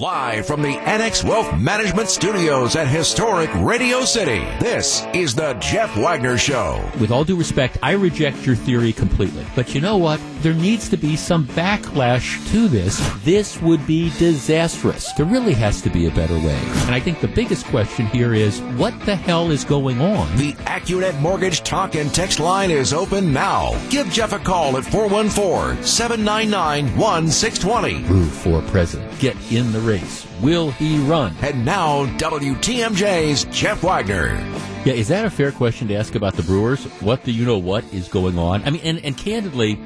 Live from the Annex Wealth Management Studios at Historic Radio City, this is the Jeff Wagner Show. With all due respect, I reject your theory completely. But you know what? There needs to be some backlash to this. This would be disastrous. There really has to be a better way. And I think the biggest question here is, what the hell is going on? The AccuNet Mortgage Talk and Text line is open now. Give Jeff a call at 414-799-1620. Move for president. Get in the race. Will he run? And now, WTMJ's Jeff Wagner. Yeah, is that a fair question to ask about the Brewers? What the you-know-what is going on? I mean, and candidly,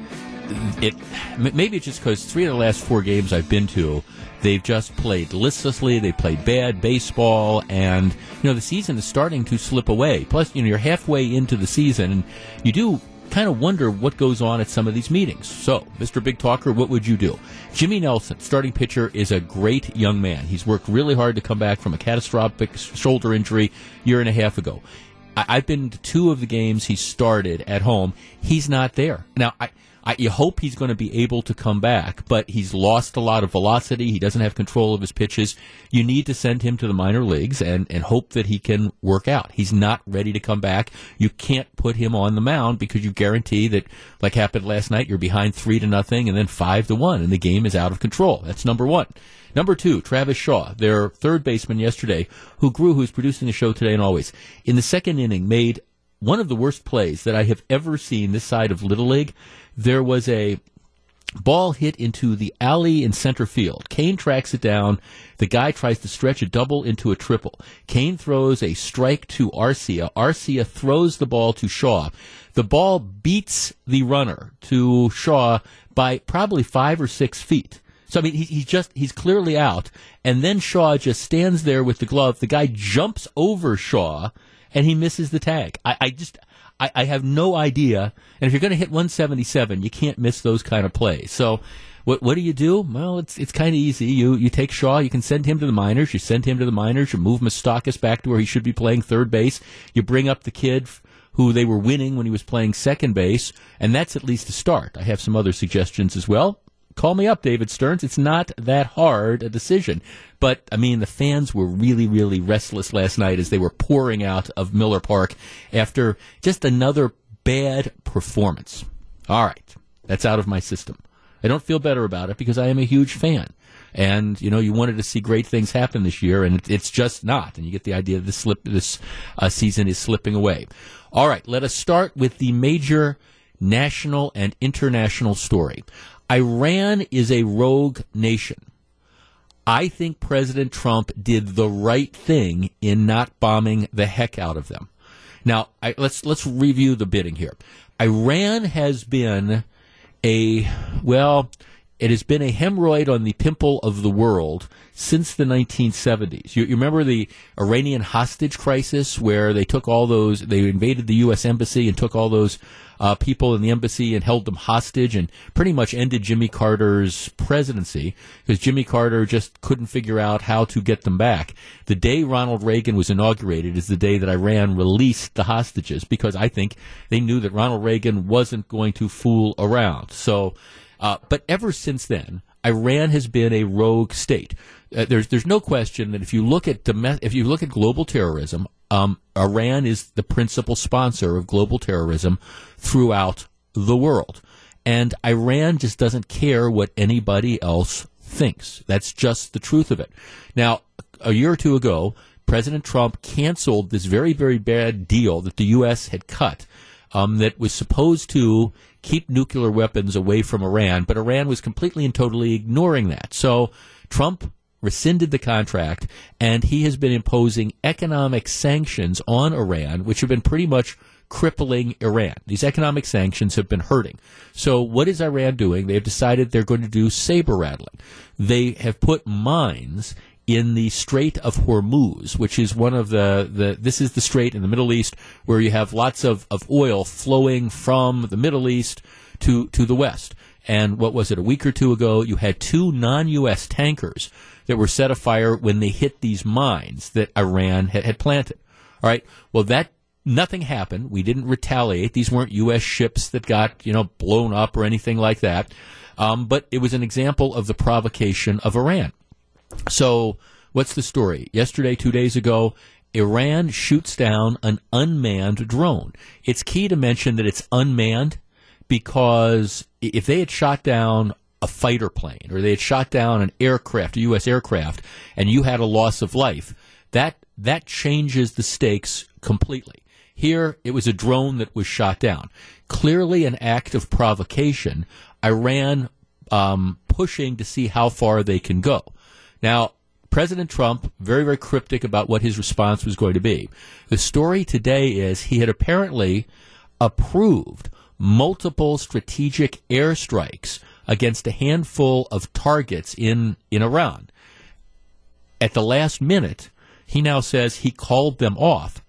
maybe it's just because three of the last four games I've been to, they've just played listlessly, they played bad baseball, and, you know, the season is starting to slip away. Plus, you know, you're halfway into the season, and you do kind of wonder what goes on at some of these meetings. So, Mr. Big Talker, what would you do? Jimmy Nelson, starting pitcher, is a great young man. He's worked really hard to come back from a catastrophic shoulder injury a year and a half ago. I've been to two of the games he started at home. He's not there. Now, you hope he's going to be able to come back, but he's lost a lot of velocity. He doesn't have control of his pitches. You need to send him to the minor leagues and hope that he can work out. He's not ready to come back. You can't put him on the mound because you guarantee that, like happened last night, you're behind 3-0 and then 5-1, and the game is out of control. That's number one. Number two, Travis Shaw, their third baseman yesterday, who's producing the show today and always, in the second inning made one of the worst plays that I have ever seen this side of Little League. There was a ball hit into the alley in center field. Kane tracks it down. The guy tries to stretch a double into a triple. Kane throws a strike to Arcia. Arcia throws the ball to Shaw. The ball beats the runner to Shaw by probably 5 or 6 feet. So, I mean, he's clearly out. And then Shaw just stands there with the glove. The guy jumps over Shaw, and he misses the tag. I have no idea. And if you're going to hit 177, you can't miss those kind of plays. So what do you do? Well, it's kind of easy. You take Shaw. You can send him to the minors. You send him to the minors. You move Moustakas back to where he should be playing third base. You bring up the kid who they were winning when he was playing second base. And that's at least a start. I have some other suggestions as well. Call me up, David Stearns. It's not that hard a decision. But, I mean, the fans were really, really restless last night as they were pouring out of Miller Park after just another bad performance. All right. That's out of my system. I don't feel better about it because I am a huge fan. And, you know, you wanted to see great things happen this year, and it's just not. And you get the idea that this season is slipping away. All right. Let us start with the major national and international story. Iran is a rogue nation. I think President Trump did the right thing in not bombing the heck out of them. Now, let's review the bidding here. Iran has been a hemorrhoid on the pimple of the world since the 1970s. You remember the Iranian hostage crisis where they invaded the U.S. embassy and took all those people in the embassy and held them hostage and pretty much ended Jimmy Carter's presidency because Jimmy Carter just couldn't figure out how to get them back. The day Ronald Reagan was inaugurated is the day that Iran released the hostages because I think they knew that Ronald Reagan wasn't going to fool around. So, but ever since then, Iran has been a rogue state. There's no question that if you look at global terrorism, Iran is the principal sponsor of global terrorism throughout the world. And Iran just doesn't care what anybody else thinks. That's just the truth of it. Now, a year or two ago, President Trump canceled this very, very bad deal that the U.S. had cut that was supposed to keep nuclear weapons away from Iran, but Iran was completely and totally ignoring that. So Trump rescinded the contract, and he has been imposing economic sanctions on Iran, which have been pretty much crippling Iran. These economic sanctions have been hurting. So what is Iran doing? They've decided they're going to do saber rattling. They have put mines in the Strait of Hormuz, which is one of this is the strait in the Middle East where you have lots of oil flowing from the Middle East to the West. And what was it, a week or two ago, you had two non-U.S. tankers that were set afire when they hit these mines that Iran had planted. All right, well, nothing happened. We didn't retaliate. These weren't U.S. ships that got, blown up or anything like that. But it was an example of the provocation of Iran. So what's the story? Yesterday, 2 days ago, Iran shoots down an unmanned drone. It's key to mention that it's unmanned because if they had shot down a fighter plane or they had shot down an aircraft, a U.S. aircraft, and you had a loss of life, that changes the stakes completely. Here, it was a drone that was shot down. Clearly an act of provocation, Iran pushing to see how far they can go. Now, President Trump, very, very cryptic about what his response was going to be. The story today is he had apparently approved multiple strategic airstrikes against a handful of targets in Iran. At the last minute, he now says he called them off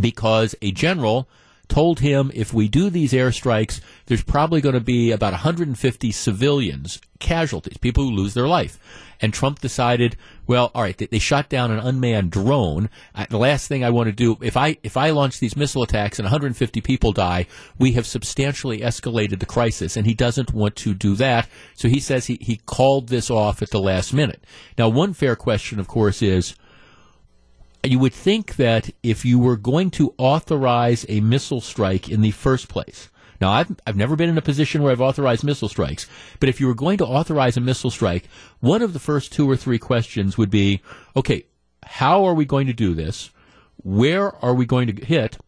because a general told him if we do these airstrikes, there's probably going to be about 150 civilians, casualties, people who lose their life. And Trump decided, well, all right, they shot down an unmanned drone. The last thing I want to do, if I launch these missile attacks and 150 people die, we have substantially escalated the crisis, and he doesn't want to do that. So he says he called this off at the last minute. Now, one fair question, of course, is, you would think that if you were going to authorize a missile strike in the first place, now I've never been in a position where I've authorized missile strikes, but if you were going to authorize a missile strike, one of the first two or three questions would be, okay, how are we going to do this? Where are we going to hit?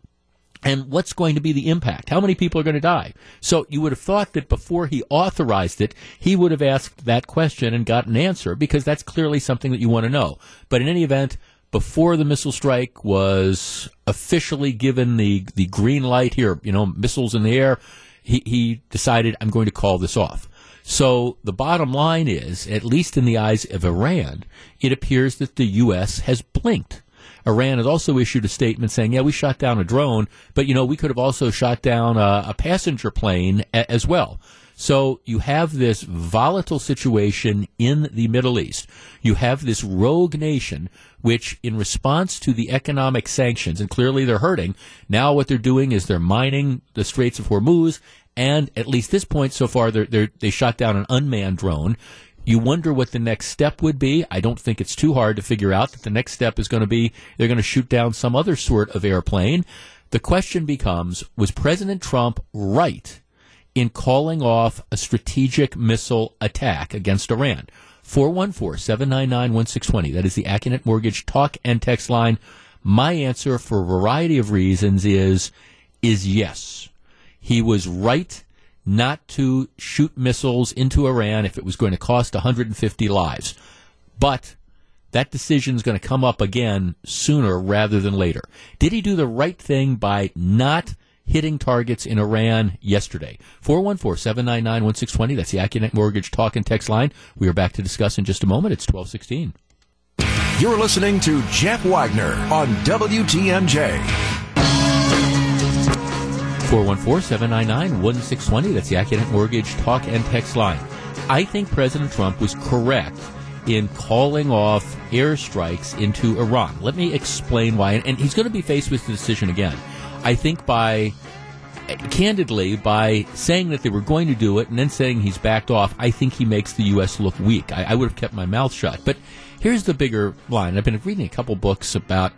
And what's going to be the impact? How many people are going to die? So you would have thought that before he authorized it, he would have asked that question and got an answer, because that's clearly something that you want to know. But in any event, before the missile strike was officially given the green light here, you know, missiles in the air, he decided, I'm going to call this off. So the bottom line is, at least in the eyes of Iran, it appears that the U.S. has blinked. Iran has also issued a statement saying, yeah, we shot down a drone, but, you know, we could have also shot down a passenger plane as well. So you have this volatile situation in the Middle East. You have this rogue nation, which in response to the economic sanctions, and clearly they're hurting, now what they're doing is they're mining the Straits of Hormuz, and at least this point so far, they shot down an unmanned drone. You wonder what the next step would be. I don't think it's too hard to figure out that the next step is going to be they're going to shoot down some other sort of airplane. The question becomes, was President Trump right in calling off a strategic missile attack against Iran? 414-799-1620. That is the AccuNet Mortgage talk and text line. My answer, for a variety of reasons, is yes. He was right not to shoot missiles into Iran if it was going to cost 150 lives. But that decision is going to come up again sooner rather than later. Did he do the right thing by not hitting targets in Iran yesterday? 414-799-1620. That's the AccuNet Mortgage talk and text line. We are back to discuss in just a moment. It's 12:16. You're listening to Jeff Wagner on WTMJ. 414-799-1620. That's the AccuNet Mortgage talk and text line. I think President Trump was correct in calling off airstrikes into Iran. Let me explain why. And he's going to be faced with the decision again. I think by saying that they were going to do it and then saying he's backed off, I think he makes the U.S. look weak. I would have kept my mouth shut. But here's the bigger line. I've been reading a couple books about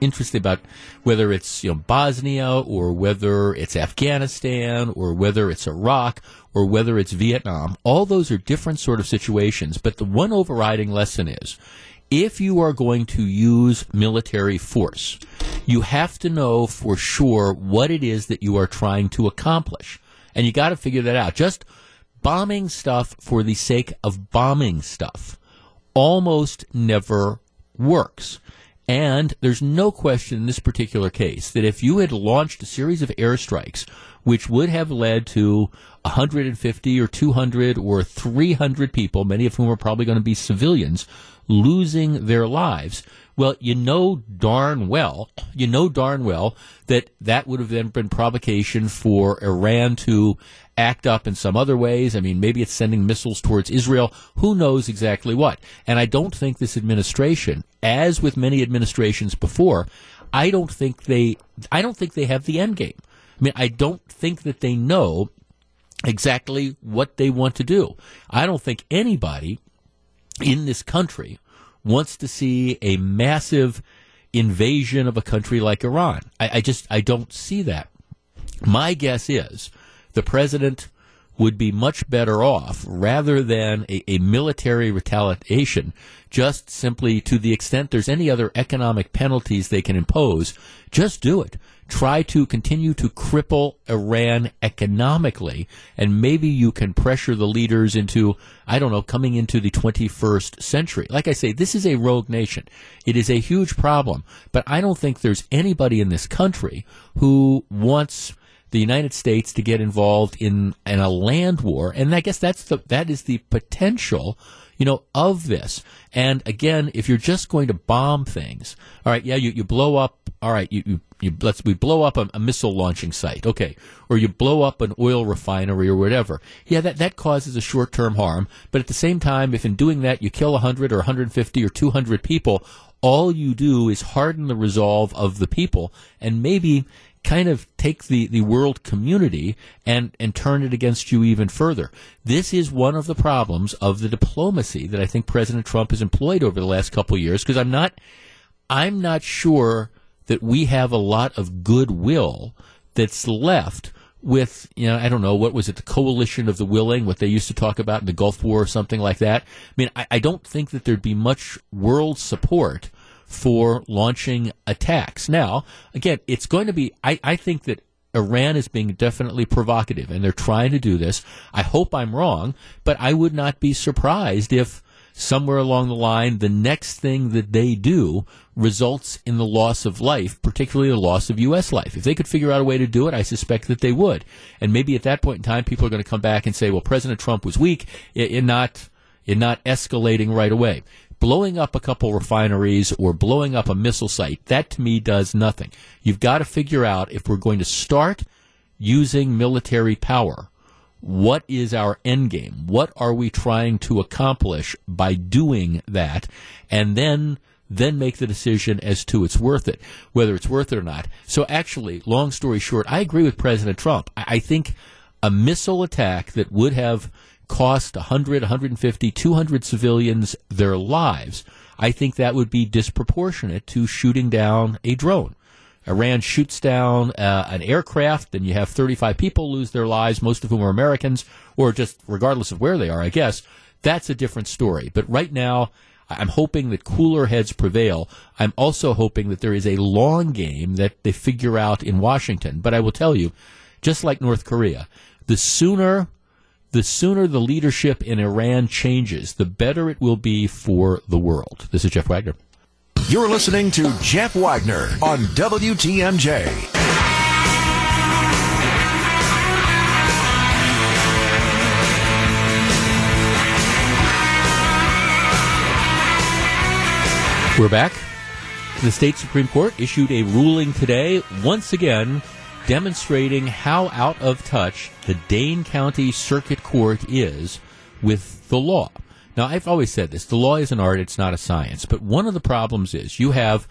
whether it's, you know, Bosnia or whether it's Afghanistan or whether it's Iraq or whether it's Vietnam. All those are different sort of situations. But the one overriding lesson is, if you are going to use military force, you have to know for sure what it is that you are trying to accomplish. And you got to figure that out. Just bombing stuff for the sake of bombing stuff almost never works. And there's no question in this particular case that if you had launched a series of airstrikes, which would have led to 150 or 200 or 300 people, many of whom are probably going to be civilians, losing their lives, well, you know darn well that would have then been provocation for Iran to act up in some other ways. I mean, maybe it's sending missiles towards Israel. Who knows exactly what? And I don't think this administration, as with many administrations before, I don't think they have the end game. I mean, I don't think that they know exactly what they want to do. I don't think anybody in this country wants to see a massive invasion of a country like Iran. I don't see that. My guess is the president would be much better off, rather than a military retaliation, just simply to the extent there's any other economic penalties they can impose, just do it. Try to continue to cripple Iran economically, and maybe you can pressure the leaders into, I don't know, coming into the 21st century. Like I say, this is a rogue nation. It is a huge problem, but I don't think there's anybody in this country who wants the United States to get involved in a land war, and I guess that is the potential, of this. And again, if you're just going to bomb things, all right, yeah, you blow up, all right, we blow up a missile launching site, okay, or you blow up an oil refinery or whatever. Yeah, that causes a short-term harm, but at the same time, if in doing that you kill 100 or 150 or 200 people, all you do is harden the resolve of the people, and maybe kind of take the world community and turn it against you even further. This is one of the problems of the diplomacy that I think President Trump has employed over the last couple of years, because I'm not sure that we have a lot of goodwill that's left with, I don't know, what was it, the coalition of the willing, what they used to talk about in the Gulf War or something like that. I mean, I don't think that there'd be much world support for launching attacks. Now, again, it's going to be, I think that Iran is being definitely provocative, and they're trying to do this. I hope I'm wrong, but I would not be surprised if somewhere along the line the next thing that they do results in the loss of life, particularly the loss of U.S. life. If they could figure out a way to do it, I suspect that they would. And maybe at that point in time, people are going to come back and say, well, President Trump was weak in not escalating right away. Blowing up a couple refineries or blowing up a missile site, that to me does nothing. You've got to figure out, if we're going to start using military power, what is our end game? What are we trying to accomplish by doing that? And then make the decision as to whether it's worth it or not. So actually, long story short, I agree with President Trump. I think a missile attack that would have cost 100, 150, 200 civilians their lives, I think that would be disproportionate to shooting down a drone. Iran shoots down an aircraft, then you have 35 people lose their lives, most of whom are Americans, or just regardless of where they are, I guess. That's a different story. But right now, I'm hoping that cooler heads prevail. I'm also hoping that there is a long game that they figure out in Washington. But I will tell you, just like North Korea, the sooner the leadership in Iran changes, the better it will be for the world. This is Jeff Wagner. You're listening to Jeff Wagner on WTMJ. We're back. The state Supreme Court issued a ruling today, once again, demonstrating how out of touch the Dane County Circuit Court is with the law. Now, I've always said this. The law is an art. It's not a science. But one of the problems is you have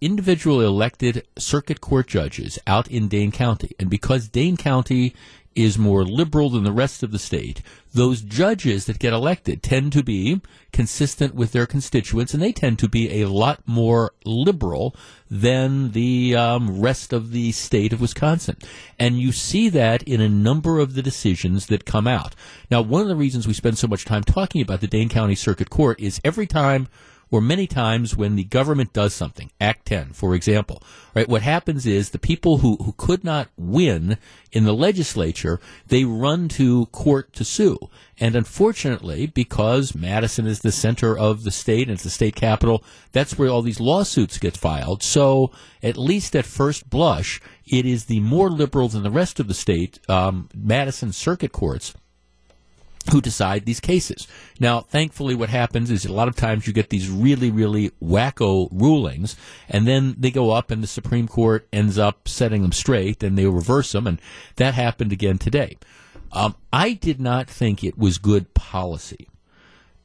individual elected circuit court judges out in Dane County. And because Dane County is more liberal than the rest of the state, those judges that get elected tend to be consistent with their constituents, and they tend to be a lot more liberal than the rest of the state of Wisconsin. And you see that in a number of the decisions that come out. Now, one of the reasons we spend so much time talking about the Dane County Circuit Court is every time, or many times, when the government does something, Act 10, for example, right? What happens is the people who could not win in the legislature, they run to court to sue. And unfortunately, because Madison is the center of the state and it's the state capital, that's where all these lawsuits get filed. So at least at first blush, it is the more liberal than the rest of the state, Madison circuit courts, who decide these cases. Now, thankfully, what happens is a lot of times you get these really, really wacko rulings, and then they go up and the Supreme Court ends up setting them straight, and they reverse them, and that happened again today. I did not think it was good policy.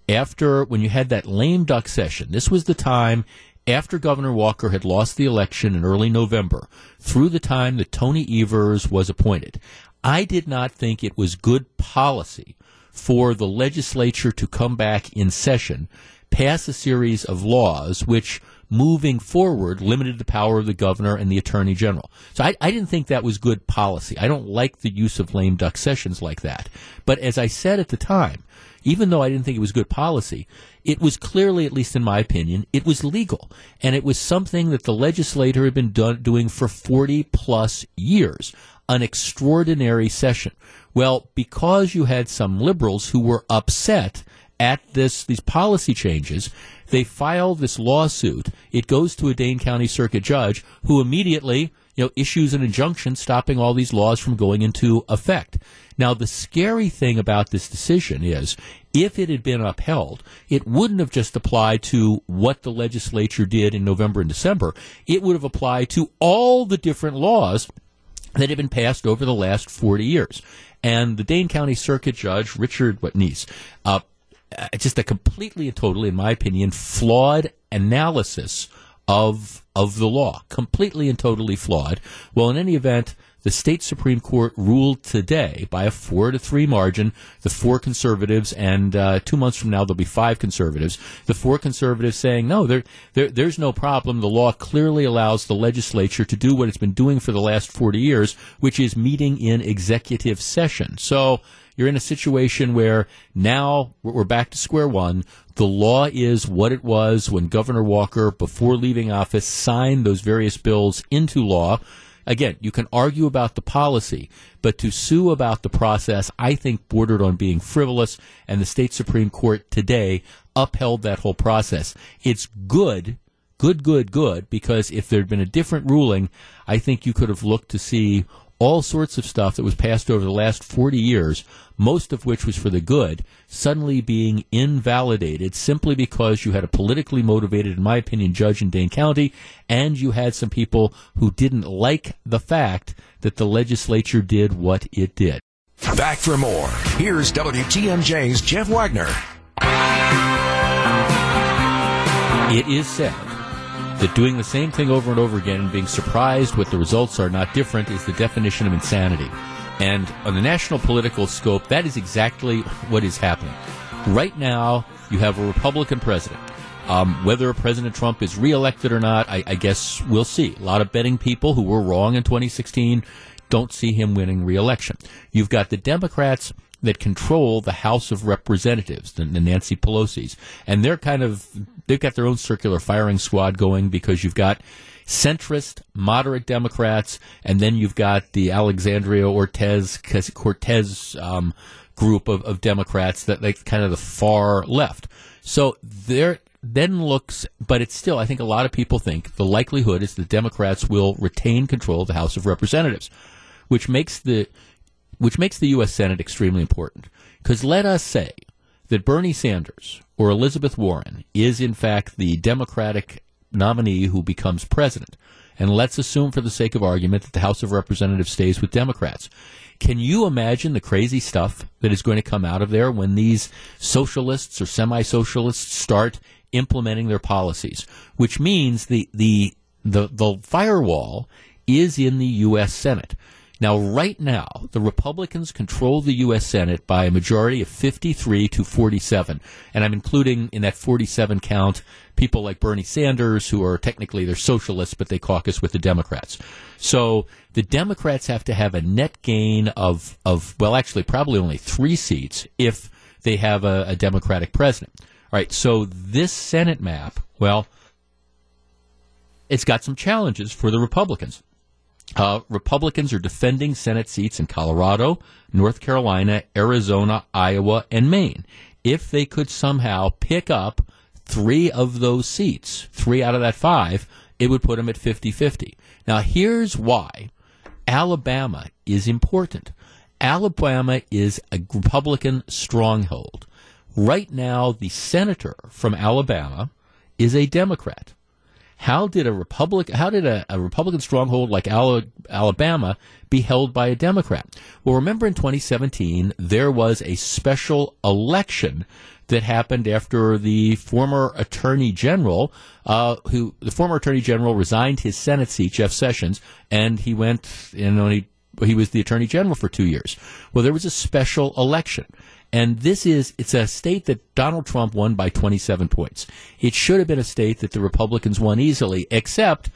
When you had that lame duck session, this was the time after Governor Walker had lost the election in early November, through the time that Tony Evers was appointed. I did not think it was good policy for the legislature to come back in session, pass a series of laws which, moving forward, limited the power of the governor and the attorney general. So I didn't think that was good policy. I don't like the use of lame duck sessions like that. But as I said at the time, even though I didn't think it was good policy, it was clearly, at least in my opinion, it was legal. And it was something that the legislature had been doing for 40-plus years, an extraordinary session. Well, because you had some liberals who were upset at these policy changes, they filed this lawsuit. It goes to a Dane County Circuit judge who immediately issues an injunction stopping all these laws from going into effect. Now, the scary thing about this decision is if it had been upheld, it wouldn't have just applied to what the legislature did in November and December. It would have applied to all the different laws that had been passed over the last 40 years. And the Dane County Circuit Judge, Richard Nice, just a completely and totally, in my opinion, flawed analysis of the law, completely and totally flawed. Well, in any event, the state Supreme Court ruled today by a 4-3 margin, the four conservatives, and 2 months from now there'll be five conservatives, the four conservatives saying, no, there's no problem. The law clearly allows the legislature to do what it's been doing for the last 40 years, which is meeting in executive session. So you're in a situation where now we're back to square one. The law is what it was when Governor Walker, before leaving office, signed those various bills into law. Again, you can argue about the policy, but to sue about the process, I think, bordered on being frivolous, and the state Supreme Court today upheld that whole process. It's good, because if there had been a different ruling, I think you could have looked to see all sorts of stuff that was passed over the last 40 years, most of which was for the good, suddenly being invalidated simply because you had a politically motivated, in my opinion, judge in Dane County, and you had some people who didn't like the fact that the legislature did what it did. Back for more. Here's WTMJ's Jeff Wagner. It is said that doing the same thing over and over again and being surprised what the results are not different is the definition of insanity. And on the national political scope, that is exactly what is happening. Right now, you have a Republican president. Whether President Trump is reelected or not, I guess we'll see. A lot of betting people who were wrong in 2016 don't see him winning reelection. You've got the Democrats that control the House of Representatives, the Nancy Pelosi's. And they've got their own circular firing squad going, because you've got centrist, moderate Democrats, and then you've got the Alexandria Ocasio-Cortez group of Democrats that like kind of the far left. So there then looks, but it's still, I think a lot of people think the likelihood is the Democrats will retain control of the House of Representatives, which makes the U.S. Senate extremely important. Because let us say that Bernie Sanders or Elizabeth Warren is, in fact, the Democratic nominee who becomes president. And let's assume, for the sake of argument, that the House of Representatives stays with Democrats. Can you imagine the crazy stuff that is going to come out of there when these socialists or semi-socialists start implementing their policies? Which means the firewall is in the U.S. Senate. Now, right now, the Republicans control the U.S. Senate by a majority of 53-47. And I'm including in that 47 count people like Bernie Sanders, who are technically they're socialists, but they caucus with the Democrats. So the Democrats have to have a net gain of probably only 3 seats if they have a Democratic president. All right, so this Senate map, well, it's got some challenges for the Republicans. Republicans are defending Senate seats in Colorado, North Carolina, Arizona, Iowa, and Maine. If they could somehow pick up 3 of those seats, 3 out of that 5, it would put them at 50-50. Now, here's why Alabama is important. Alabama is a Republican stronghold. Right now, the senator from Alabama is a Democrat. How did a Republican stronghold like Alabama be held by a Democrat? Well, remember in 2017, there was a special election that happened after the former attorney general, resigned his Senate seat, Jeff Sessions, and he went, he was the attorney general for 2 years. Well, there was a special election. And this is, it's a state that Donald Trump won by 27 points. It should have been a state that the Republicans won easily, except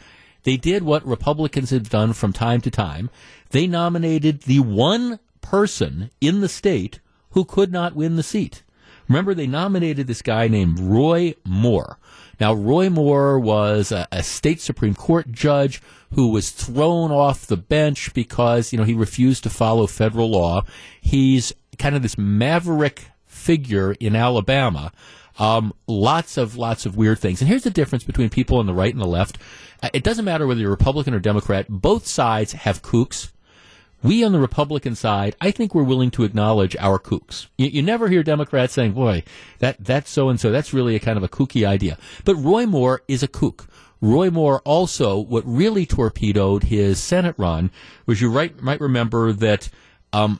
they did what Republicans have done from time to time. They nominated the one person in the state who could not win the seat. Remember, they nominated this guy named Roy Moore. Now, Roy Moore was a state Supreme Court judge who was thrown off the bench because, you know, he refused to follow federal law. He's kind of this maverick figure in Alabama. Lots of weird things. And here's the difference between people on the right and the left. It doesn't matter whether you're Republican or Democrat. Both sides have kooks. We on the Republican side, I think we're willing to acknowledge our kooks. You never hear Democrats saying, boy, that's so-and-so, that's really a kind of a kooky idea. But Roy Moore is a kook. Roy Moore also, what really torpedoed his Senate run was, you might remember that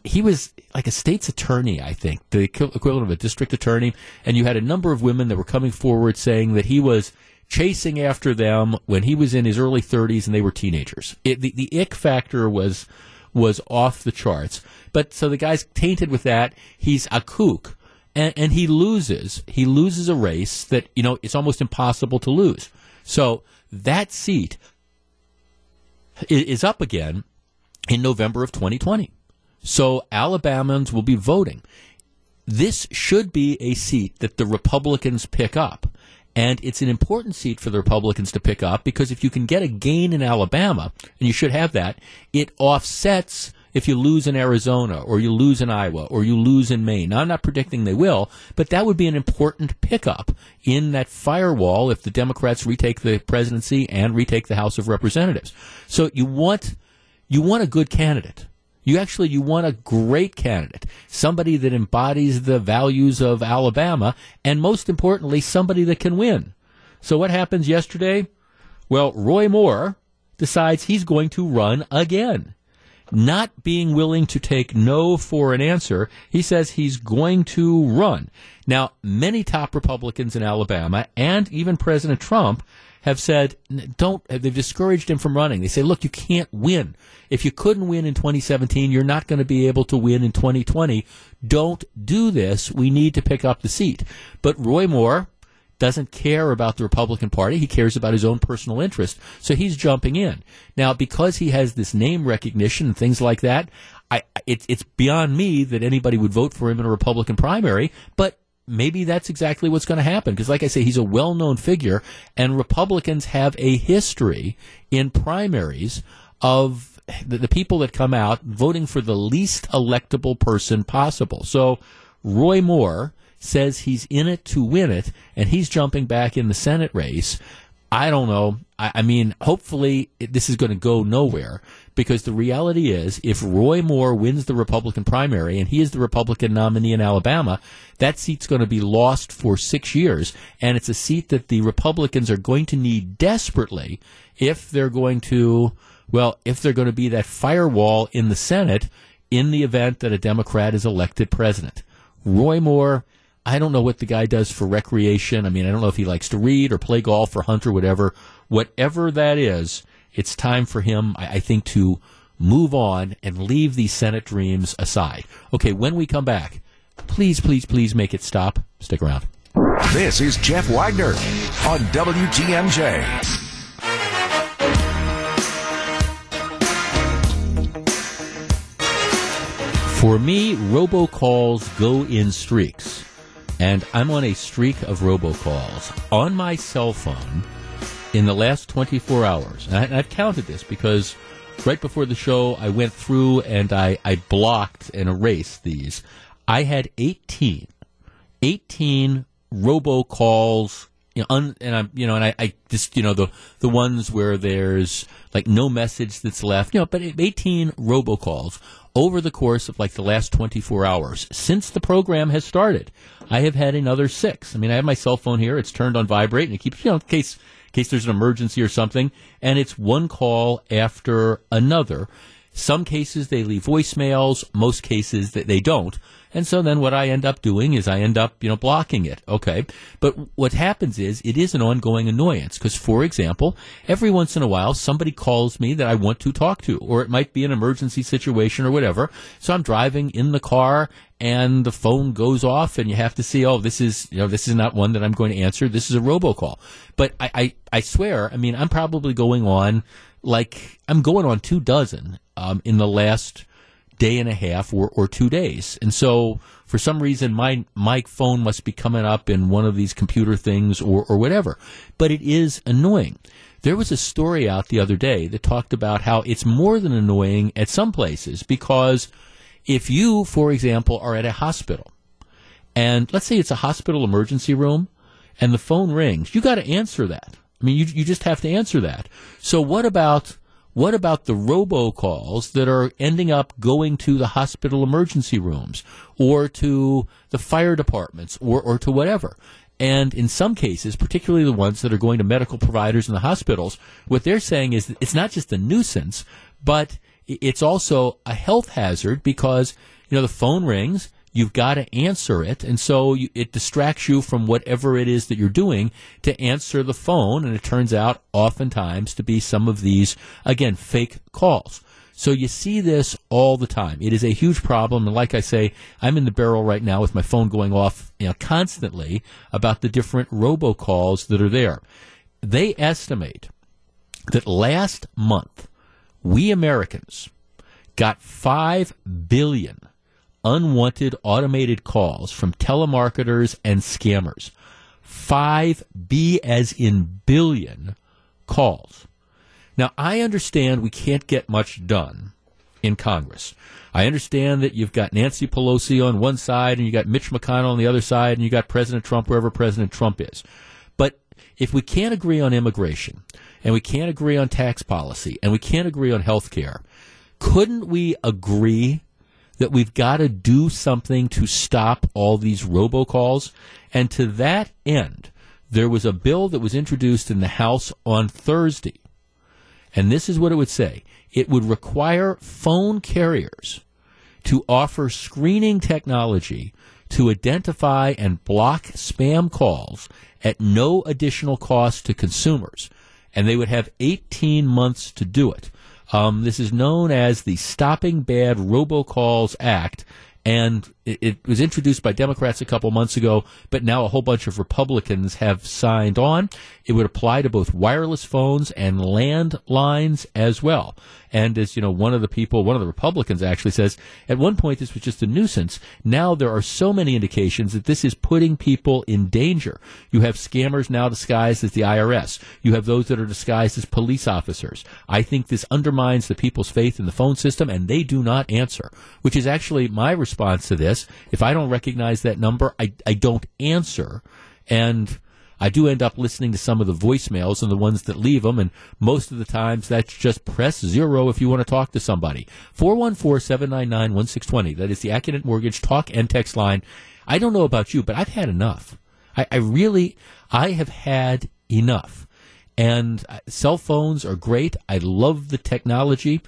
he was like a state's attorney, I think, the equivalent of a district attorney. And you had a number of women that were coming forward saying that he was chasing after them when he was in his early 30s and they were teenagers. The ick factor was off the charts. But so the guy's tainted with that. He's a kook. And he loses. He loses a race that, you know, it's almost impossible to lose. So that seat is up again in November of 2020. So Alabamans will be voting. This should be a seat that the Republicans pick up. And it's an important seat for the Republicans to pick up because if you can get a gain in Alabama, and you should have that, it offsets if you lose in Arizona or you lose in Iowa or you lose in Maine. Now, I'm not predicting they will, but that would be an important pickup in that firewall if the Democrats retake the presidency and retake the House of Representatives. So you want a good candidate. You want a great candidate, somebody that embodies the values of Alabama, and most importantly, somebody that can win. So what happens yesterday? Well, Roy Moore decides he's going to run again. Not being willing to take no for an answer, he says he's going to run. Now, many top Republicans in Alabama and even President Trump have said, they've discouraged him from running. They say, look, you can't win. If you couldn't win in 2017, you're not going to be able to win in 2020. Don't do this. We need to pick up the seat. But Roy Moore doesn't care about the Republican Party. He cares about his own personal interest. So he's jumping in. Now, because he has this name recognition and things like that, it's beyond me that anybody would vote for him in a Republican primary, but maybe that's exactly what's going to happen because, like I say, he's a well-known figure, and Republicans have a history in primaries of the people that come out voting for the least electable person possible. So Roy Moore says he's in it to win it, and he's jumping back in the Senate race. I don't know. I mean, hopefully this is going to go nowhere because the reality is if Roy Moore wins the Republican primary and he is the Republican nominee in Alabama, that seat's going to be lost for 6 years. And it's a seat that the Republicans are going to need desperately if they're going to, well, if they're going to be that firewall in the Senate in the event that a Democrat is elected president. Roy Moore, I don't know what the guy does for recreation. I mean, I don't know if he likes to read or play golf or hunt or whatever. Whatever that is, it's time for him, I think, to move on and leave these Senate dreams aside. Okay, when we come back, please, please, please make it stop. Stick around. This is Jeff Wagner on WTMJ. For me, robocalls go in streaks. And I'm on a streak of robocalls on my cell phone in the last 24 hours. And I've counted this because right before the show, I went through and I blocked and erased these. I had 18 robocalls, you know, the ones where there's like no message that's left, you know, but 18 robocalls over the course of like the last 24 hours since the program has started. I have had another 6. I mean, I have my cell phone here. It's turned on vibrate, and it keeps, you know, in case there's an emergency or something. And it's one call after another. Some cases they leave voicemails. Most cases they don't. And so then what I end up doing is I end up, blocking it. Okay. But what happens is it is an ongoing annoyance because, for example, every once in a while somebody calls me that I want to talk to, or it might be an emergency situation or whatever. So I'm driving in the car and the phone goes off and you have to see, oh, this is not one that I'm going to answer. This is a robocall. But I swear, I'm probably going on 2 dozen in the last day and a half or 2 days. And so for some reason my phone must be coming up in one of these computer things or whatever. But it is annoying. There was a story out the other day that talked about how it's more than annoying at some places, because if you, for example, are at a hospital, and let's say it's a hospital emergency room, and the phone rings, you got to answer that. You just have to answer that. So what about the robocalls that are ending up going to the hospital emergency rooms or to the fire departments or to whatever? And in some cases, particularly the ones that are going to medical providers in the hospitals, what they're saying is that it's not just a nuisance, but it's also a health hazard, because, the phone rings. You've got to answer it, and so it distracts you from whatever it is that you're doing to answer the phone, and it turns out oftentimes to be some of these, again, fake calls. So you see this all the time. It is a huge problem, and like I say, I'm in the barrel right now with my phone going off constantly about the different robocalls that are there. They estimate that last month we Americans got 5 billion unwanted automated calls from telemarketers and scammers. 5B as in billion calls. Now, I understand we can't get much done in Congress. I understand that you've got Nancy Pelosi on one side and you got Mitch McConnell on the other side and you got President Trump wherever President Trump is. But if we can't agree on immigration and we can't agree on tax policy and we can't agree on health care, couldn't we agree that we've got to do something to stop all these robocalls? And to that end, there was a bill that was introduced in the House on Thursday. And this is what it would say. It would require phone carriers to offer screening technology to identify and block spam calls at no additional cost to consumers. And they would have 18 months to do it. This is known as the Stopping Bad Robocalls Act, and it was introduced by Democrats a couple months ago, but now a whole bunch of Republicans have signed on. It would apply to both wireless phones and landlines as well. And as one of the Republicans actually says, at one point this was just a nuisance. Now there are so many indications that this is putting people in danger. You have scammers now disguised as the IRS. You have those that are disguised as police officers. I think this undermines the people's faith in the phone system, and they do not answer, which is actually my response to this. If I don't recognize that number, I don't answer. And I do end up listening to some of the voicemails and the ones that leave them, and most of the times that's just press 0 if you want to talk to somebody. 414-799-1620. That is the AccuNet Mortgage talk and text line. I don't know about you, but I've had enough. I have had enough. And cell phones are great. I love the technology.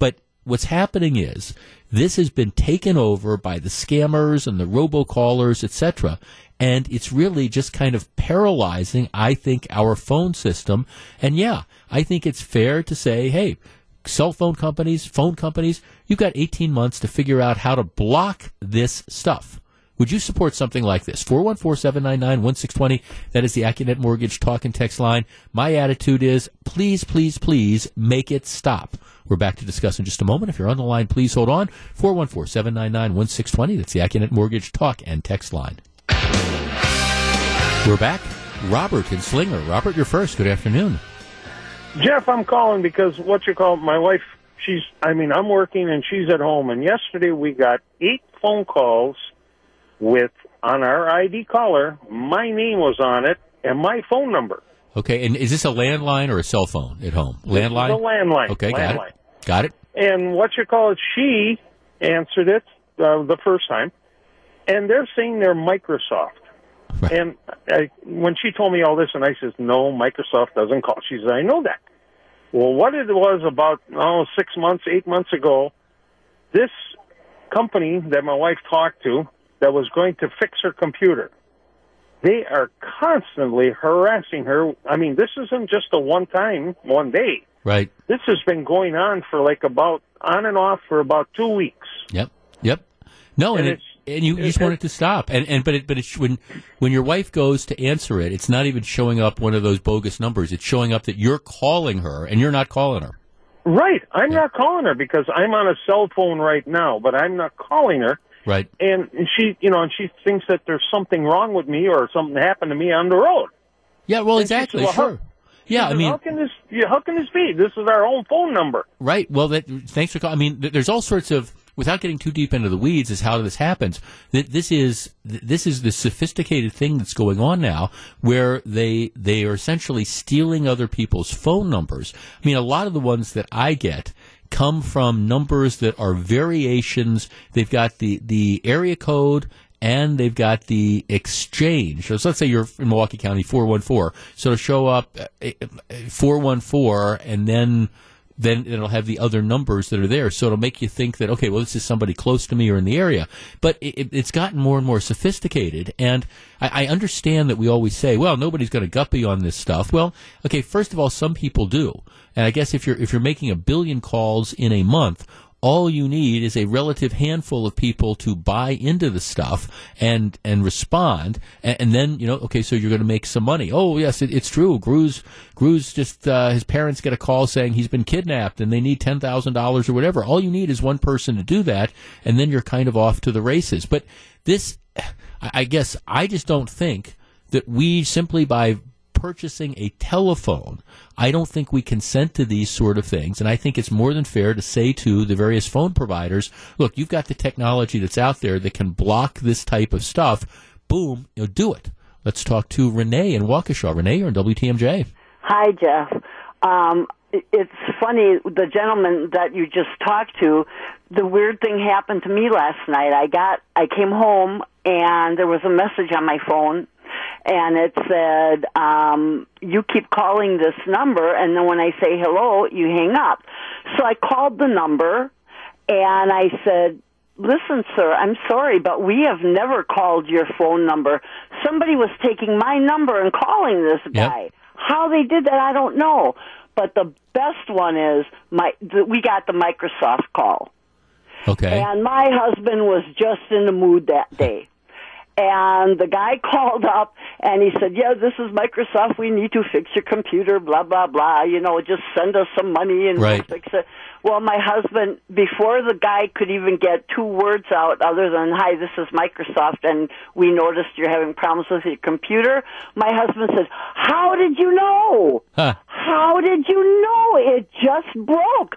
But what's happening is this has been taken over by the scammers and the robocallers, etc., and it's really just kind of paralyzing, I think, our phone system. And, yeah, I think it's fair to say, hey, cell phone companies, you've got 18 months to figure out how to block this stuff. Would you support something like this? 414-799-1620. That is the AccuNet Mortgage talk and text line. My attitude is please, please, please make it stop. We're back to discuss in just a moment. If you're on the line, please hold on. 414-799-1620. That's the AccuNet Mortgage talk and text line. We're back. Robert in Slinger. Robert, you're first. Good afternoon. Jeff, I'm calling because my wife, I'm working and she's at home. And yesterday we got 8 phone calls with, on our ID caller, my name was on it and my phone number. Okay, and is this a landline or a cell phone at home? Landline? It's a landline. Okay, landline. Got it. And she answered it the first time, and they're saying they're Microsoft. Right. And when she told me all this, and I says, no, Microsoft doesn't call. She says, I know that. Well, what it was about 6 months, 8 months ago, this company that my wife talked to that was going to fix her computer. They are constantly harassing her. I mean, this isn't just a one day. Right. This has been going on for on and off for about 2 weeks. Yep. No, and you just want it to stop. But when your wife goes to answer it, it's not even showing up one of those bogus numbers. It's showing up that you're calling her and you're not calling her. Right. I'm not calling her because I'm on a cell phone right now, but I'm not calling her. Right. And she thinks that there's something wrong with me or something happened to me on the road. Yeah, well, exactly. Says, well, sure. How can this be? This is our own phone number. Right. Well, thanks for calling. I mean, there's all sorts of, without getting too deep into the weeds, is how this happens. This is the sophisticated thing that's going on now, where they are essentially stealing other people's phone numbers. I mean, a lot of the ones that I get come from numbers that are variations. They've got the area code and they've got the exchange. So let's say you're in Milwaukee County, 414. So it'll show up 414 and then it'll have the other numbers that are there. So it'll make you think that, okay, well, this is somebody close to me or in the area. But it's gotten more and more sophisticated. And I understand that we always say, well, nobody's going to guppy on this stuff. Well, okay, first of all, some people do. And I guess if you're making 1 billion calls in a month, all you need is a relative handful of people to buy into the stuff and respond, and then so you're going to make some money. Oh yes, it's true. Gru's just his parents get a call saying he's been kidnapped and they need $10,000 or whatever. All you need is one person to do that, and then you're kind of off to the races. But this, I guess, I just don't think that we simply by purchasing a telephone, I don't think we consent to these sort of things, and I think it's more than fair to say to the various phone providers, look, you've got the technology that's out there that can block this type of stuff. Boom, do it. Let's talk to Renee in Waukesha. Renee, you're on WTMJ. Hi, Jeff. It's funny, the gentleman that you just talked to, the weird thing happened to me last night. I came home, and there was a message on my phone. And it said, you keep calling this number, and then when I say hello, you hang up. So I called the number, and I said, listen, sir, I'm sorry, but we have never called your phone number. Somebody was taking my number and calling this guy. Yep. How they did that, I don't know. But the best one is we got the Microsoft call. Okay. And my husband was just in the mood that day. And the guy called up, and he said, yeah, this is Microsoft. We need to fix your computer, blah, blah, blah. Just send us some money and we'll fix it. Well, my husband, before the guy could even get two words out other than, hi, this is Microsoft, and we noticed you're having problems with your computer, my husband said, how did you know? Huh. How did you know? It just broke.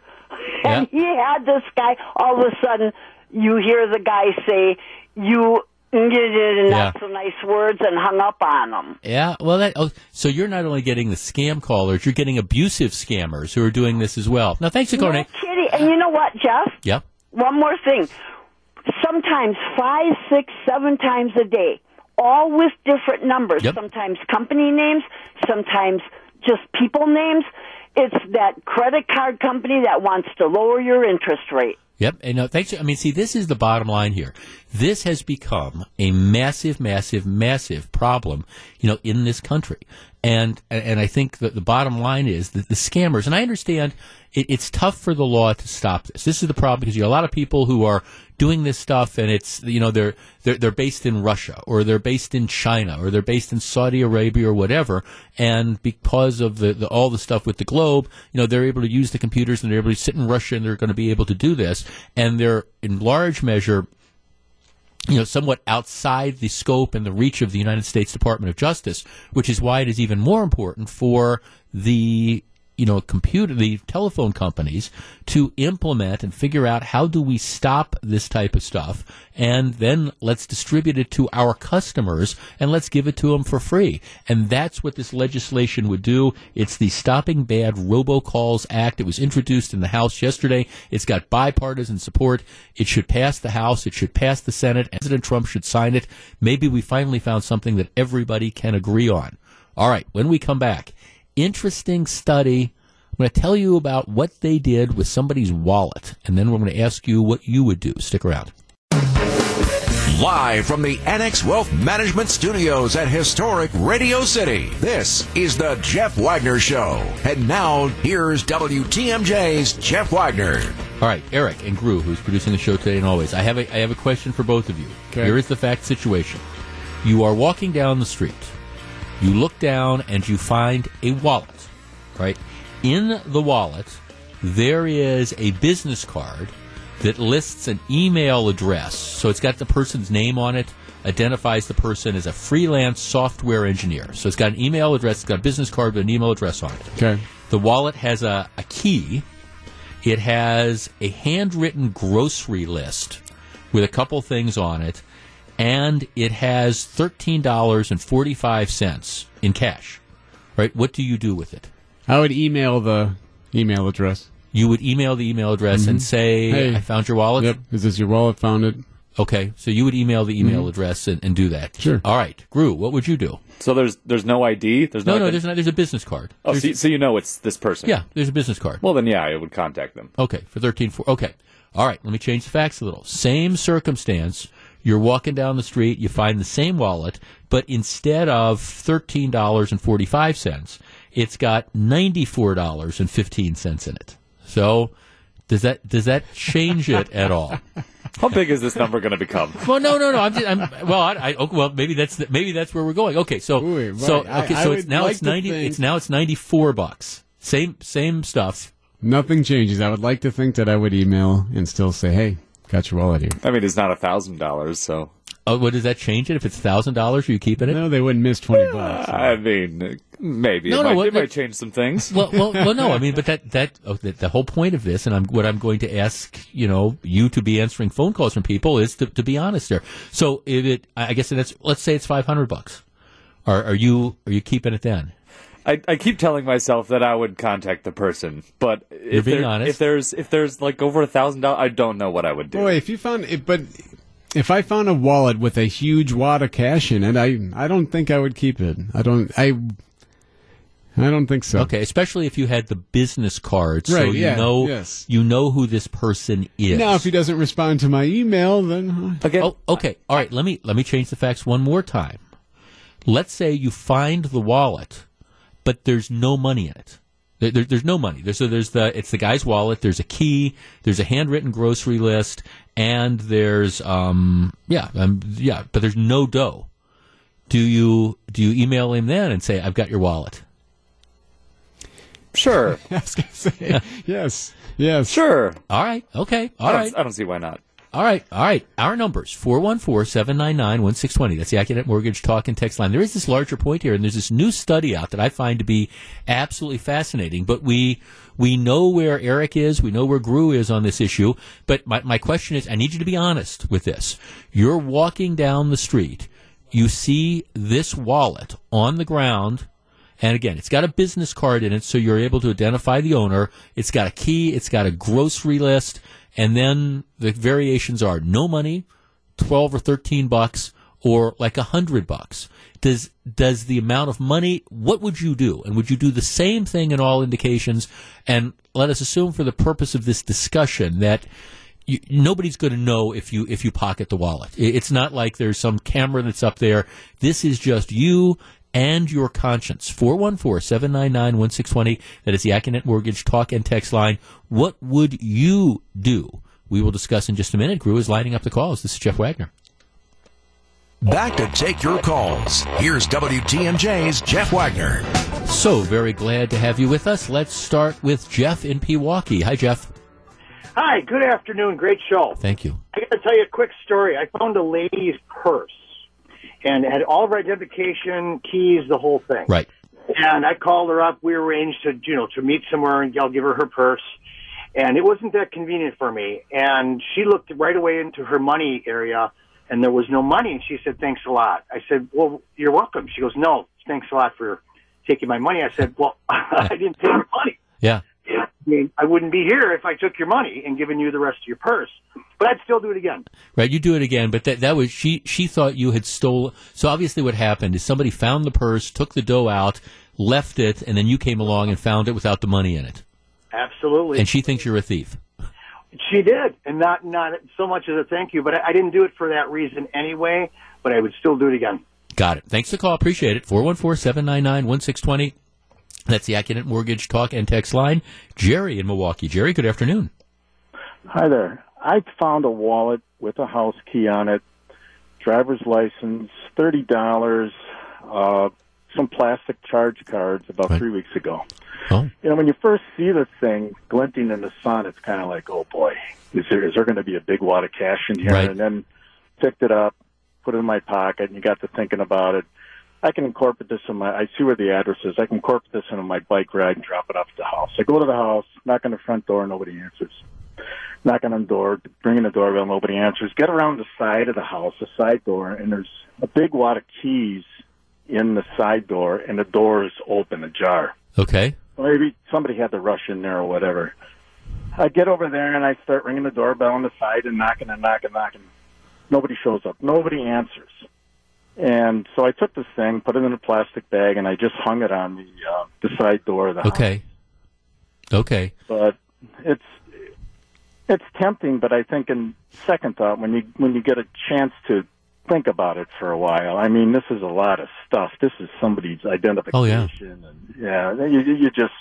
Yeah. And he had this guy. All of a sudden, you hear the guy say, you... and not so nice words, and hung up on them. Yeah, well, so you're not only getting the scam callers, you're getting abusive scammers who are doing this as well. Now, thanks for calling. No kidding. And you know what, Jeff? Yeah. One more thing. Sometimes 5, 6, 7 times a day, all with different numbers. Yep. Sometimes company names, sometimes just people names. It's that credit card company that wants to lower your interest rate. Yep. And thanks. I mean, see, this is the bottom line here. This has become a massive, massive, massive problem, in this country. And I think that the bottom line is that the scammers, and I understand it's tough for the law to stop this. This is the problem because you have a lot of people who are doing this stuff and it's, they're based in Russia or they're based in China or they're based in Saudi Arabia or whatever. And because of all the stuff with the globe, they're able to use the computers and they're able to sit in Russia and they're going to be able to do this. And they're in large measure, somewhat outside the scope and the reach of the United States Department of Justice, which is why it is even more important for the the telephone companies to implement and figure out how do we stop this type of stuff, and then let's distribute it to our customers and let's give it to them for free. And that's what this legislation would do. It's the Stopping Bad Robocalls Act. It was introduced in the House yesterday. It's got bipartisan support. It should pass the House. It should pass the Senate. President Trump should sign it. Maybe we finally found something that everybody can agree on. All right, when we come back, interesting study. I'm going to tell you about what they did with somebody's wallet, and then we're going to ask you what you would do. Stick around. Live from the Annex Wealth Management Studios at Historic Radio City, this is the Jeff Wagner Show. And now, here's WTMJ's Jeff Wagner. All right, Eric and Gru, who's producing the show today and always, I have a question for both of you. Okay. Here is the fact situation. You are walking down the street. You look down and you find a wallet, right? In the wallet, there is a business card that lists an email address. So it's got the person's name on it, identifies the person as a freelance software engineer. So it's got an email address, it's got a business card with an email address on it. Okay. The wallet has a key. It has a handwritten grocery list with a couple things on it, and it has $13.45 in cash. Right? What do you do with it? I would email the email address. You would email the email address and say, hey, I found your wallet? Yep. Is this your wallet? Found it. Okay. So you would email the email address and do that. Sure. All right. Gru, what would you do? So there's no ID? There's no, there's a business card. Oh, so you know it's this person. Yeah, there's a business card. Well, then, yeah, I would contact them. Okay. For $13.45. Okay. All right. Let me change the facts a little. Same circumstance. You're walking down the street. You find the same wallet, but instead of $13.45, it's got $94.15 in it. So, does that change it at all? How big is this number going to become? Well, no. Maybe that's where we're going. Okay, so ooh, right. It's $94. Same stuff. Nothing changes. I would like to think that I would email and still say, "Hey, got your wallet here." I mean, it's not $1,000, so. Oh, well, does that change it? If it's $1,000, are you keeping it? No, they wouldn't miss $20. I mean, maybe. It might change some things. Well, no. I mean, but the whole point of this, and what I'm going to ask, you to be answering phone calls from people is to be honest there. So let's say it's $500. Are you keeping it then? I keep telling myself that I would contact the person, but if there's like over $1,000, I don't know what I would do. Boy, if you found it, but. If I found a wallet with a huge wad of cash in it, I don't think I would keep it. I don't think so. Okay, especially if you had the business card, right, you know who this person is. Now, if he doesn't respond to my email, then okay. Oh, okay. All right. Let me change the facts one more time. Let's say you find the wallet, but there's no money in it. There's no money. It's the guy's wallet. There's a key. There's a handwritten grocery list, and there's but there's no dough. Do you email him then and say, "I've got your wallet"? Sure. I was gonna say yes. Sure. All right. Okay. I don't see why not. All right. Our numbers, 414-799-1620. That's the AccuNet Mortgage Talk and Text line. There is this larger point here, and there's this new study out that I find to be absolutely fascinating. But we know where Eric is. We know where Gru is on this issue. But my question is, I need you to be honest with this. You're walking down the street. You see this wallet on the ground. And again, it's got a business card in it, so you're able to identify the owner. It's got a key. It's got a grocery list. And then the variations are no money, $12 or $13, or like $100. Does the amount of money? What would you do? And would you do the same thing in all indications? And let us assume, for the purpose of this discussion, that nobody's going to know if you pocket the wallet. It's not like there's some camera that's up there. This is just you and your conscience. 414-799-1620. That is the AccuNet Mortgage Talk and Text line. What would you do? We will discuss in just a minute. Gru is lining up the calls. This is Jeff Wagner. Back to take your calls. Here's WTMJ's Jeff Wagner. So very glad to have you with us. Let's start with Jeff in Pewaukee. Hi, Jeff. Hi, good afternoon. Great show. Thank you. I got to tell you a quick story. I found a lady's purse. And had all of our identification, keys, the whole thing. Right. And I called her up. We arranged to meet somewhere, and I'll give her purse. And it wasn't that convenient for me. And she looked right away into her money area, and there was no money. And she said, "Thanks a lot." I said, "Well, you're welcome." She goes, "No, thanks a lot for taking my money." I said, "Well, I didn't take your money." Yeah. I mean, I wouldn't be here if I took your money and given you the rest of your purse. But I'd still do it again. Right, you do it again, but that was she thought you had stolen. So obviously what happened is somebody found the purse, took the dough out, left it, and then you came along and found it without the money in it. Absolutely. And she thinks you're a thief. She did, and not so much as a thank you, but I didn't do it for that reason anyway, but I would still do it again. Got it. Thanks for the call. Appreciate it. 414-799-1620. That's the AccuNet Mortgage Talk and Text line. Jerry in Milwaukee. Jerry, good afternoon. Hi there. I found a wallet with a house key on it, driver's license, $30, some plastic charge cards about 3 weeks ago. Oh. You know, when you first see the thing glinting in the sun, it's kind of like, oh, boy, is there going to be a big wad of cash in here? Right. And then picked it up, put it in my pocket, and you got to thinking about it. I can incorporate this in my, I see where the address is. I can incorporate this into my bike ride and drop it off at the house. I go to the house, knock on the front door, nobody answers. Knocking on the door, ringing the doorbell, nobody answers. Get around the side of the house, the side door, and there's a big wad of keys in the side door, and the door is open, ajar. Okay. Maybe somebody had to rush in there or whatever. I get over there, and I start ringing the doorbell on the side and knocking. Nobody shows up. Nobody answers. And so I took this thing, put it in a plastic bag, and I just hung it on the side door of the house. Okay. But it's tempting, but I think in second thought, when you get a chance to think about it for a while, I mean, this is a lot of stuff. This is somebody's identification. Oh, yeah. And, yeah, you just...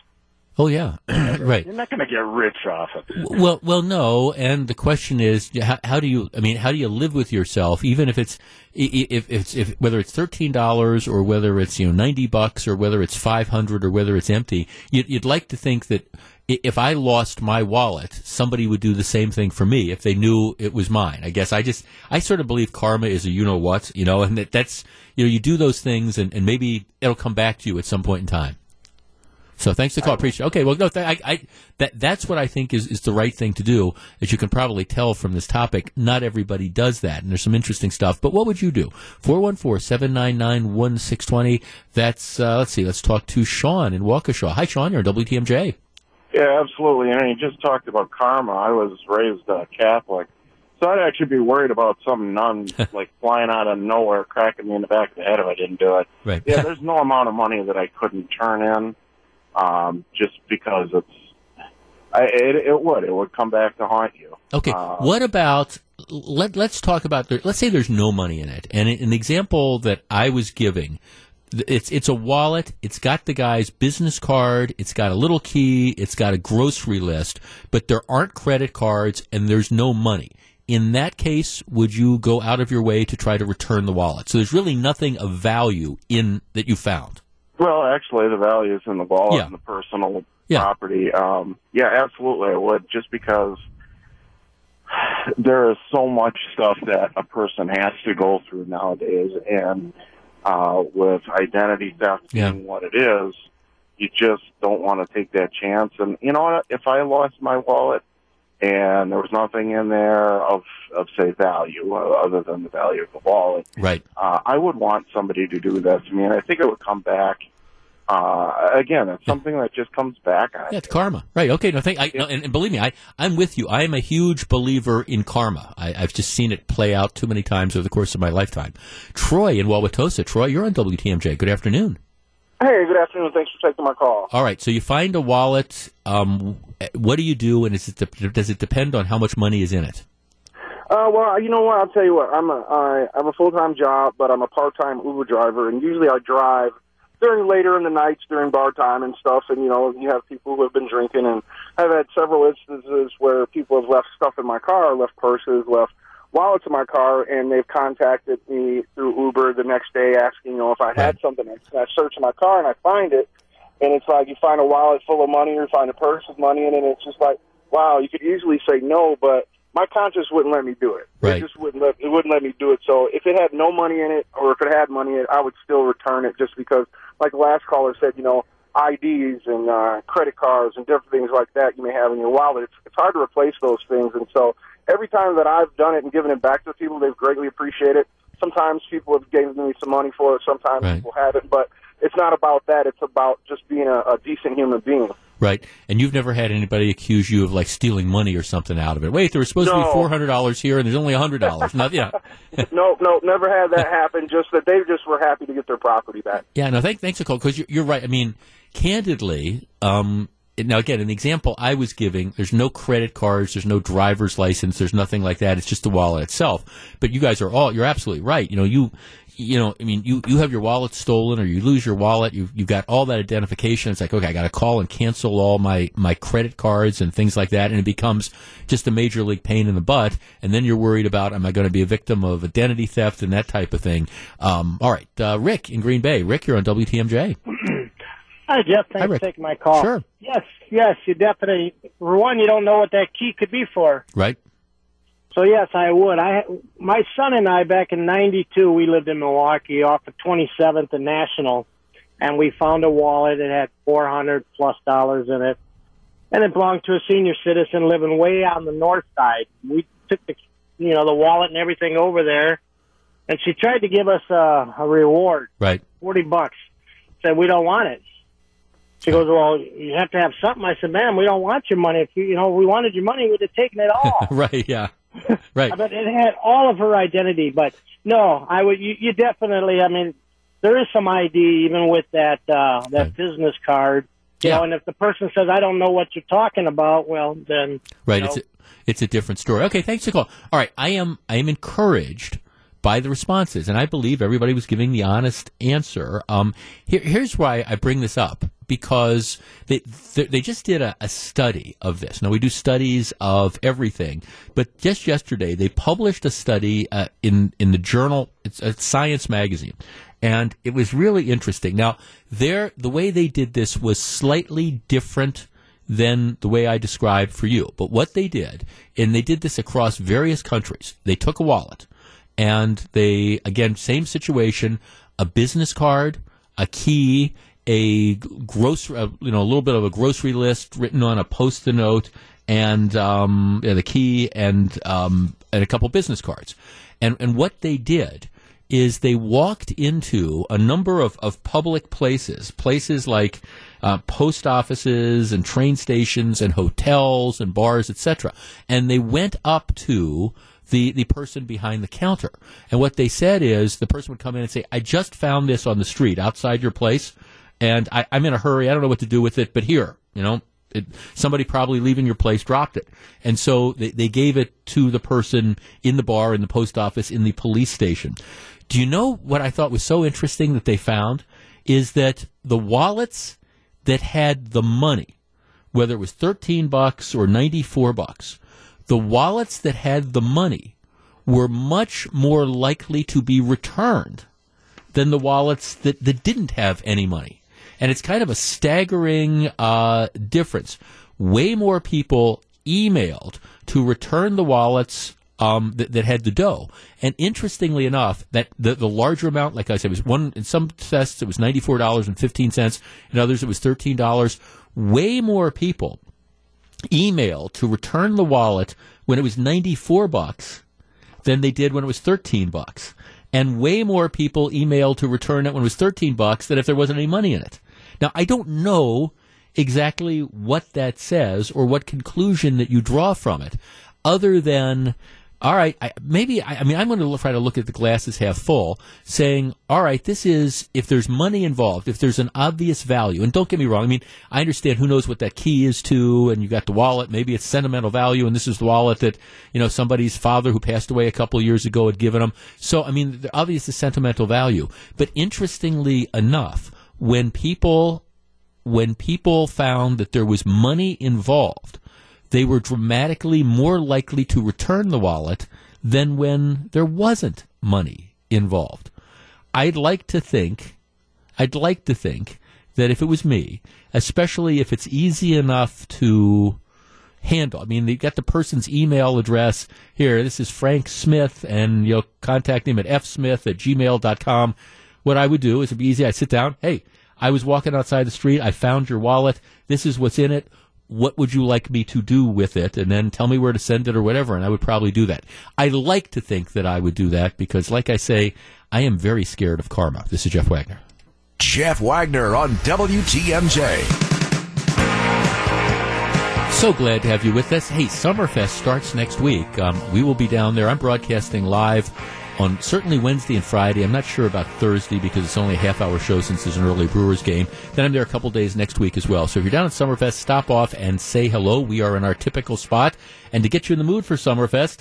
Oh, yeah, right. You're not going to get rich off of it. Well, no, and the question is, how do you live with yourself, even if whether it's $13 or whether it's, $90 or whether it's $500 or whether it's empty, you'd like to think that if I lost my wallet, somebody would do the same thing for me if they knew it was mine. I guess I sort of believe karma is a you-know-what, and that's, you do those things and maybe it'll come back to you at some point in time. So thanks for the call. Appreciate it. Okay, well, no, that's what I think is the right thing to do. As you can probably tell from this topic, not everybody does that, and there's some interesting stuff. But what would you do? 414-799-1620. That's, let's talk to Sean in Waukesha. Hi, Sean, you're on WTMJ. Yeah, absolutely. And you just talked about karma. I was raised Catholic, so I'd actually be worried about some nun like flying out of nowhere, cracking me in the back of the head if I didn't do it. Right. Yeah, there's no amount of money that I couldn't turn in. Just because it would come back to haunt you. Okay. What about let's talk about let's say there's no money in it, and an example that I was giving, it's a wallet. It's got the guy's business card. It's got a little key. It's got a grocery list, but there aren't credit cards, and there's no money. In that case, would you go out of your way to try to return the wallet? So there's really nothing of value in that you found. Well, actually, the value is in the wallet and the personal property. Yeah, absolutely, I would, just because there is so much stuff that a person has to go through nowadays, and with identity theft being what it is, you just don't want to take that chance. And you know what? If I lost my wallet and there was nothing in there of say, value, other than the value of the wallet. Right. I would want somebody to do that to me, and I think it would come back. Again, it's something that just comes back. Yeah, it's karma. Right. Okay. No, and believe me, I'm with you. I am a huge believer in karma. I've just seen it play out too many times over the course of my lifetime. Troy in Wauwatosa. Troy, you're on WTMJ. Good afternoon. Hey, good afternoon. Thanks for taking my call. All right. So you find a wallet. What do you do, and does it depend on how much money is in it? Well, you know what? I'll tell you what. I have a full-time job, but I'm a part-time Uber driver, and usually I drive later in the nights during bar time and stuff, and, you have people who have been drinking, and I've had several instances where people have left stuff in my car, left purses, left wallets in my car, and they've contacted me through Uber the next day asking, if I had something. I search my car and I find it, and it's like you find a wallet full of money or you find a purse with money in it, and it's just like, wow, you could easily say no, but my conscience wouldn't let me do it. Right. It just wouldn't let me do it. So if it had no money in it, or if it had money in it, I would still return it, just because, like the last caller said, IDs and credit cards and different things like that you may have in your wallet. It's hard to replace those things, and so every time that I've done it and given it back to people, they've greatly appreciated it. Sometimes people have given me some money for it. Sometimes people haven't. But it's not about that. It's about just being a decent human being. Right. And you've never had anybody accuse you of, like, stealing money or something out of it. Wait, there was supposed to be $400 here, and there's only $100. No, never had that happen. Just that they just were happy to get their property back. Yeah, no, thanks, Nicole, because you're right. I mean, candidly, now again, an example I was giving, there's no credit cards, there's no driver's license, there's nothing like that. It's just the wallet itself. But you guys are all, you're absolutely right. You know, you have your wallet stolen or you lose your wallet. You've got all that identification. It's like, okay, I got to call and cancel all my credit cards and things like that. And it becomes just a major league pain in the butt. And then you're worried about, am I going to be a victim of identity theft and that type of thing? All right. Rick in Green Bay. Rick, you're on WTMJ. Hi, Jeff. Thanks for taking my call. Sure. Yes, you definitely. For one, you don't know what that key could be for. Right. So, yes, I would. My son and I, back in 92, we lived in Milwaukee off of 27th and National, and we found a wallet that had $400+ in it, and it belonged to a senior citizen living way on the north side. We took the wallet and everything over there, and she tried to give us a reward, right, $40. Said, we don't want it. She goes, well, you have to have something. I said, ma'am, we don't want your money. If we wanted your money, we'd have taken it all. Right, yeah. Right. But it had all of her identity. But no, I would. You definitely. I mean, there is some ID even with that right, business card. Yeah. And if the person says, I don't know what you're talking about, well, then right, it's a different story. Okay, thanks for the call. All right, I am encouraged by the responses, and I believe everybody was giving the honest answer. Here's why I bring this up. Because they just did a study of this. Now, we do studies of everything, but just yesterday they published a study in the journal, it's a Science magazine, and it was really interesting. Now, the way they did this was slightly different than the way I described for you. But what they did, and they did this across various countries, they took a wallet, and they, again, same situation, a business card, a key, a little bit of a grocery list written on a Post-it note, and the key, and a couple business cards. And what they did is they walked into a number of public places like post offices and train stations and hotels and bars, etc. And they went up to the person behind the counter. And what they said is the person would come in and say, I just found this on the street outside your place. And I'm in a hurry. I don't know what to do with it, but here, somebody probably leaving your place dropped it. And so they gave it to the person in the bar, in the post office, in the police station. Do you know what I thought was so interesting that they found is that the wallets that had the money, whether it was $13 or $94, the wallets that had the money were much more likely to be returned than the wallets that didn't have any money. And it's kind of a staggering difference. Way more people emailed to return the wallets that had the dough. And interestingly enough, that the larger amount, like I said, was in some tests it was $94.15, in others it was $13. Way more people emailed to return the wallet when it was $94 than they did when it was $13. And way more people emailed to return it when it was $13 than if there wasn't any money in it. Now, I don't know exactly what that says or what conclusion that you draw from it, other than, all right, I'm going to try to look at the glasses half full, saying, all right, this is, if there's money involved, if there's an obvious value, and don't get me wrong, I mean, I understand who knows what that key is to, and you got the wallet, maybe it's sentimental value, and this is the wallet that, somebody's father who passed away a couple of years ago had given him. So, I mean, obviously sentimental value. But interestingly enough, when people found that there was money involved, they were dramatically more likely to return the wallet than when there wasn't money involved. I'd like to think that if it was me, especially if it's easy enough to handle. I mean, they've got the person's email address here. This is Frank Smith, and you'll contact him at fsmith@gmail.com. What I would do is, it'd be easy. I'd sit down. Hey, I was walking outside the street. I found your wallet. This is what's in it. What would you like me to do with it? And then tell me where to send it or whatever, and I would probably do that. I like to think that I would do that because, like I say, I am very scared of karma. This is Jeff Wagner. Jeff Wagner on WTMJ. So glad to have you with us. Hey, Summerfest starts next week. We will be down there. I'm broadcasting live on certainly Wednesday and Friday. I'm not sure about Thursday because it's only a half-hour show since there's an early Brewers game. Then I'm there a couple days next week as well. So if you're down at Summerfest, stop off and say hello. We are in our typical spot. And to get you in the mood for Summerfest,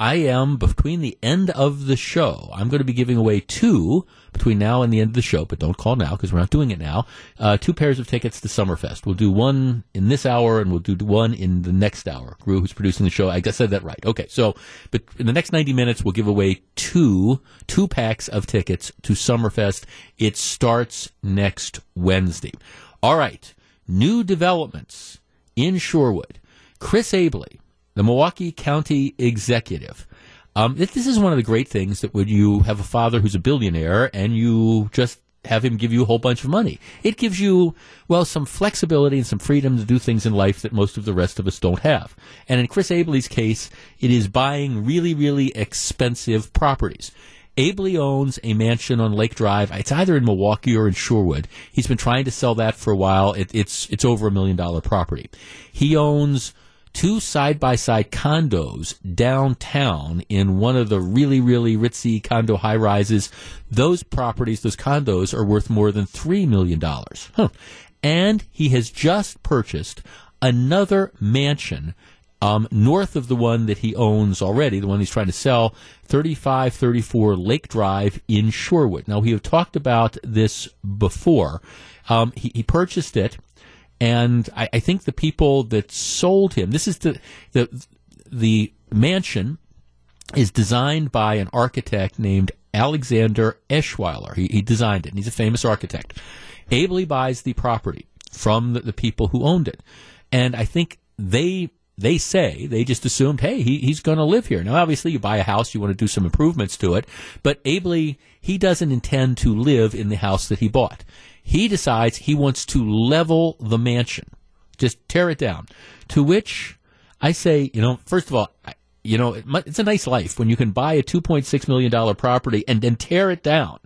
I am, between the end of the show, I'm going to be giving away two, between now and the end of the show, but don't call now because we're not doing it now, two pairs of tickets to Summerfest. We'll do one in this hour and we'll do one in the next hour. Gru, who's producing the show, I said that right. Okay, so but in the next 90 minutes, we'll give away two packs of tickets to Summerfest. It starts next Wednesday. All right, new developments in Shorewood. Chris Abele, the Milwaukee County Executive. This is one of the great things that when you have a father who's a billionaire and you just have him give you a whole bunch of money, it gives you, well, some flexibility and some freedom to do things in life that most of the rest of us don't have. And in Chris Abele's case, it is buying really, really expensive properties. Abele owns a mansion on Lake Drive. It's either in Milwaukee or in Shorewood. He's been trying to sell that for a while. It's over $1 million property. He owns two side-by-side condos downtown in one of the really, really ritzy condo high-rises. Those properties, those condos, are worth more than $3 million. Huh. And he has just purchased another mansion north of the one that he owns already, the one he's trying to sell, 3534 Lake Drive in Shorewood. Now, we have talked about this before. He purchased it. And I think the people that sold him, this is the mansion is designed by an architect named Alexander Eschweiler. He designed it, and he's a famous architect. Abele buys the property from the people who owned it. And I think they say, they just assumed, hey, he's going to live here. Now, obviously, you buy a house, you want to do some improvements to it. But Abele, he doesn't intend to live in the house that he bought. He decides he wants to level the mansion, just tear it down, to which I say, first of all, it's a nice life when you can buy a $2.6 million property and then tear it down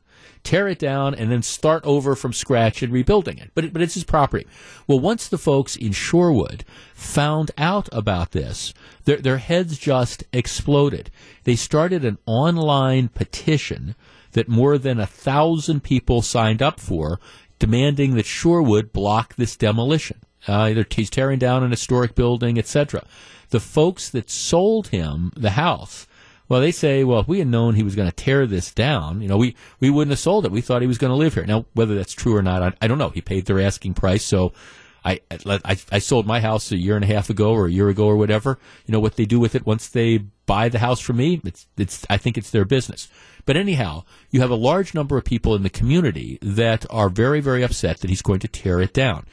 and then start over from scratch and rebuilding it. But it's his property. Well, once the folks in Shorewood found out about this, their heads just exploded. They started an online petition that more than 1,000 people signed up for, demanding that Shorewood block this demolition. Either he's tearing down an historic building, etc. The folks that sold him the house, well, they say, well, if we had known he was going to tear this down, we wouldn't have sold it. We thought he was going to live here. Now, whether that's true or not, I don't know. He paid their asking price, so I sold my house a year ago or whatever. What they do with it once they buy the house from me, I think it's their business. But anyhow, you have a large number of people in the community that are very, very upset that he's going to tear it down.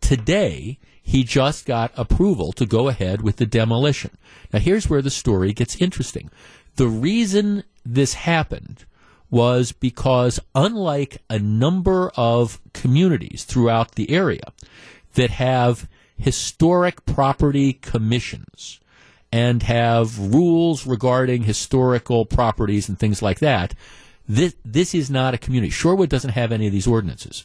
Today, he just got approval to go ahead with the demolition. Now, here's where the story gets interesting. The reason this happened was because, unlike a number of communities throughout the area that have historic property commissions and have rules regarding historical properties and things like that, this is not a community. Shorewood doesn't have any of these ordinances.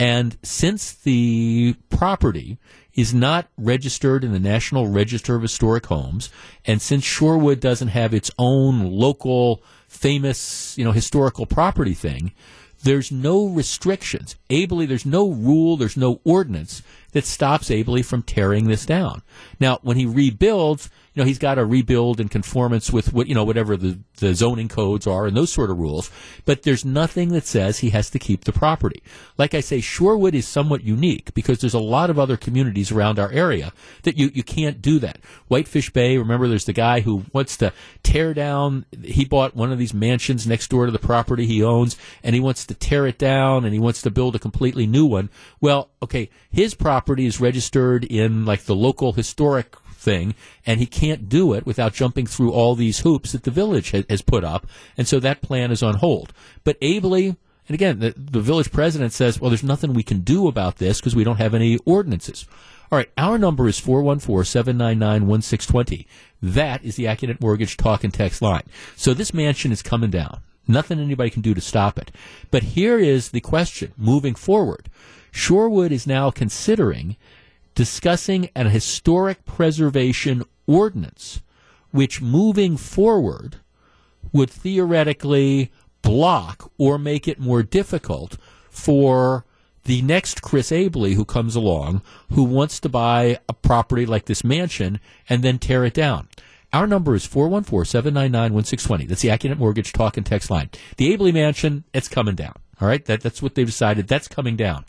And since the property is not registered in the National Register of Historic Homes, and since Shorewood doesn't have its own local famous, historical property thing, there's no restrictions. Abele, there's no rule, there's no ordinance that stops Abele from tearing this down. Now, when he rebuilds, he's got to rebuild in conformance with what, whatever the zoning codes are and those sort of rules. But there's nothing that says he has to keep the property. Like I say, Shorewood is somewhat unique because there's a lot of other communities around our area that you can't do that. Whitefish Bay, remember, there's the guy who wants to tear down. He bought one of these mansions next door to the property he owns, and he wants to tear it down, and he wants to build a completely new one. Well, okay, his property is registered in the local historic thing, and he can't do it without jumping through all these hoops that the village has put up, and so that plan is on hold. But Abele, and again, the village president says, well, there's nothing we can do about this because we don't have any ordinances. All right, our number is 414-799-1620. That is the AccuNet Mortgage talk and text line. So this mansion is coming down. Nothing anybody can do to stop it. But here is the question moving forward. Shorewood is now considering discussing an historic preservation ordinance, which moving forward would theoretically block or make it more difficult for the next Chris Abele who comes along who wants to buy a property like this mansion and then tear it down. Our number is 414-799-1620. That's the AccuNet Mortgage talk and text line. The Abele mansion, it's coming down. All right, that's what they've decided. That's coming down.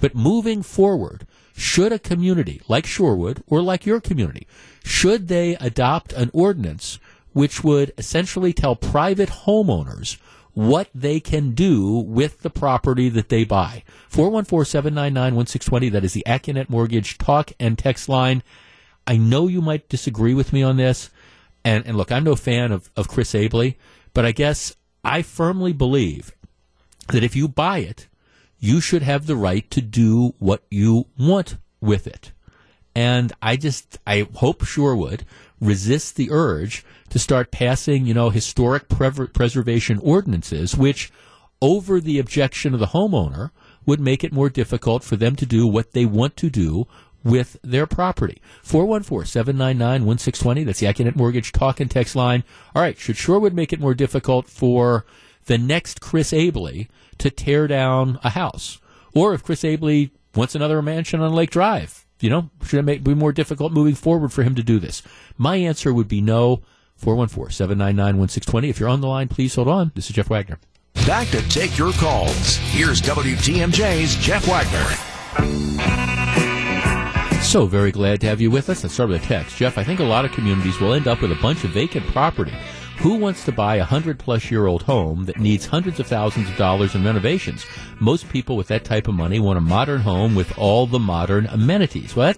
But moving forward, should a community like Shorewood or like your community, should they adopt an ordinance which would essentially tell private homeowners what they can do with the property that they buy? 414-799-1620. That is the AccuNet Mortgage talk and text line. I know you might disagree with me on this. And look, I'm no fan of Chris Abele, but I guess I firmly believe that if you buy it, you should have the right to do what you want with it. And I hope Shorewood resists the urge to start passing, historic preservation ordinances, which over the objection of the homeowner would make it more difficult for them to do what they want to do with their property. 414-799-1620. That's the AccuNet Mortgage talk and text line. All right. Should Shorewood make it more difficult for the next Chris Abele to tear down a house? Or if Chris Abele wants another mansion on Lake Drive, should it be more difficult moving forward for him to do this? My answer would be no. 414-799-1620. If you're on the line, please hold on. This is Jeff Wagner. Back to take your calls. Here's WTMJ's Jeff Wagner. So very glad to have you with us. Let's start with a text. Jeff, I think a lot of communities will end up with a bunch of vacant property. Who wants to buy a 100-plus-year-old home that needs hundreds of thousands of dollars in renovations? Most people with that type of money want a modern home with all the modern amenities. Well,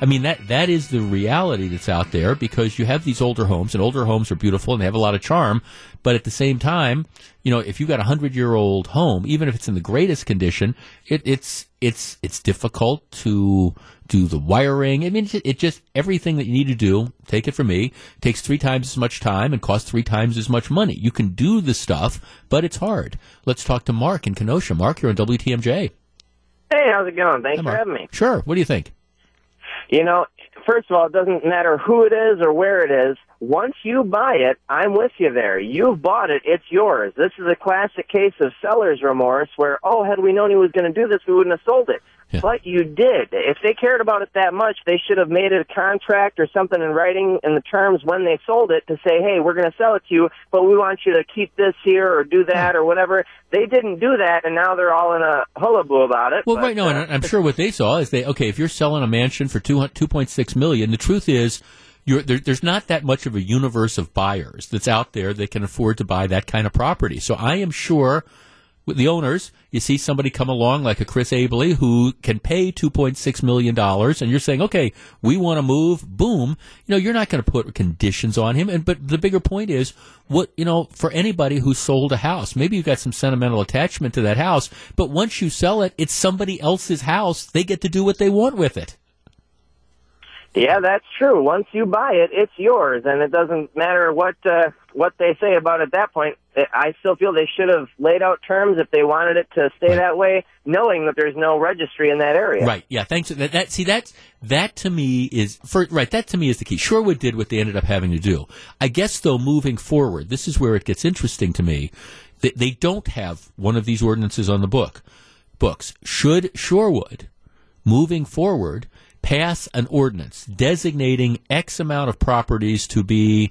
that is the reality that's out there, because you have these older homes, and older homes are beautiful and they have a lot of charm. But at the same time, if you've got a 100-year-old home, even if it's in the greatest condition, it's difficult to do the wiring. I mean, it just everything that you need to do, take it from me, takes 3 times as much time and costs 3 times as much money. You can do the stuff, but it's hard. Let's talk to Mark in Kenosha. Mark, you're on WTMJ. Hey, how's it going? Thanks for having me. Sure. What do you think? First of all, it doesn't matter who it is or where it is. Once you buy it, I'm with you there. You've bought it. It's yours. This is a classic case of seller's remorse where, had we known he was going to do this, we wouldn't have sold it. Yeah. But you did. If they cared about it that much, they should have made it a contract or something in writing in the terms when they sold it to say, hey, we're going to sell it to you, but we want you to keep this here or do that or whatever. They didn't do that, and now they're all in a hullabaloo about it. Well, right now, and I'm sure what they saw is if you're selling a mansion for $2.6 million, the truth is there's not that much of a universe of buyers that's out there that can afford to buy that kind of property. So I am sure with the owners, you see somebody come along like a Chris Abele who can pay $2.6 million, and you're saying, okay, we want to move, boom. You're not going to put conditions on him. But the bigger point is, for anybody who sold a house, maybe you've got some sentimental attachment to that house, but once you sell it, it's somebody else's house. They get to do what they want with it. Yeah, that's true. Once you buy it, it's yours, and it doesn't matter what they say about it at that point. I still feel they should have laid out terms if they wanted it to stay that way, knowing that there's no registry in that area. Right. Yeah. Thanks. That to me is the key. Shorewood did what they ended up having to do. I guess though, moving forward, this is where it gets interesting to me. They don't have one of these ordinances on the books. Should Shorewood, moving forward, pass an ordinance designating X amount of properties to be,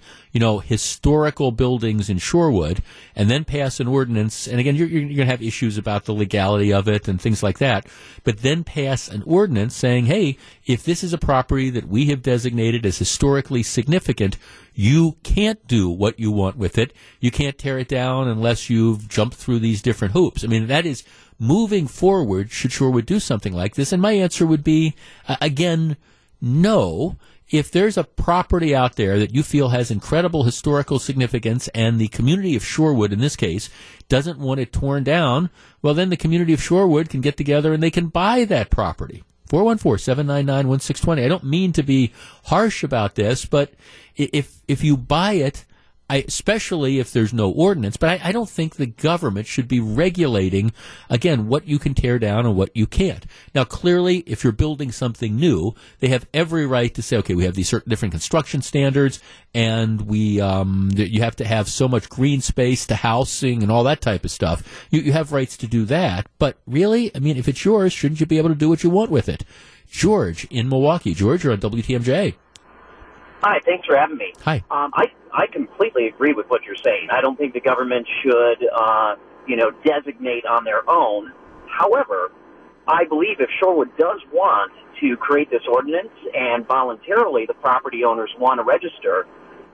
historical buildings in Shorewood, and then pass an ordinance, and again, you're going to have issues about the legality of it and things like that, but then pass an ordinance saying, hey, if this is a property that we have designated as historically significant, you can't do what you want with it. You can't tear it down unless you've jumped through these different hoops. I mean, that is moving forward. Should Shorewood do something like this? And my answer would be, again, no. If there's a property out there that you feel has incredible historical significance and the community of Shorewood, in this case, doesn't want it torn down, well, then the community of Shorewood can get together and they can buy that property. 414-799-1620. I don't mean to be harsh about this, but if you buy it, especially if there's no ordinance, but I don't think the government should be regulating, again, what you can tear down and what you can't. Now, clearly, if you're building something new, they have every right to say, okay, we have these certain different construction standards, and we you have to have so much green space to housing and all that type of stuff. You have rights to do that, but really, I mean, if it's yours, shouldn't you be able to do what you want with it? George in Milwaukee. George, you're on WTMJ. Hi, thanks for having me. Hi. I completely agree with what you're saying. I don't think the government should, designate on their own. However, I believe if Shorewood does want to create this ordinance and voluntarily the property owners want to register,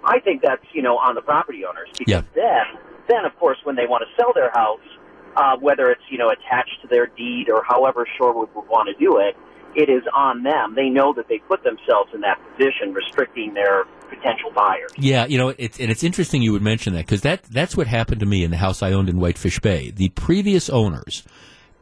I think that's, on the property owners. Because then, of course, when they want to sell their house, whether it's, attached to their deed or however Shorewood would want to do it, it is on them. They know that they put themselves in that position, restricting their potential buyers. Yeah, it's interesting you would mention that, because that's what happened to me in the house I owned in Whitefish Bay. The previous owners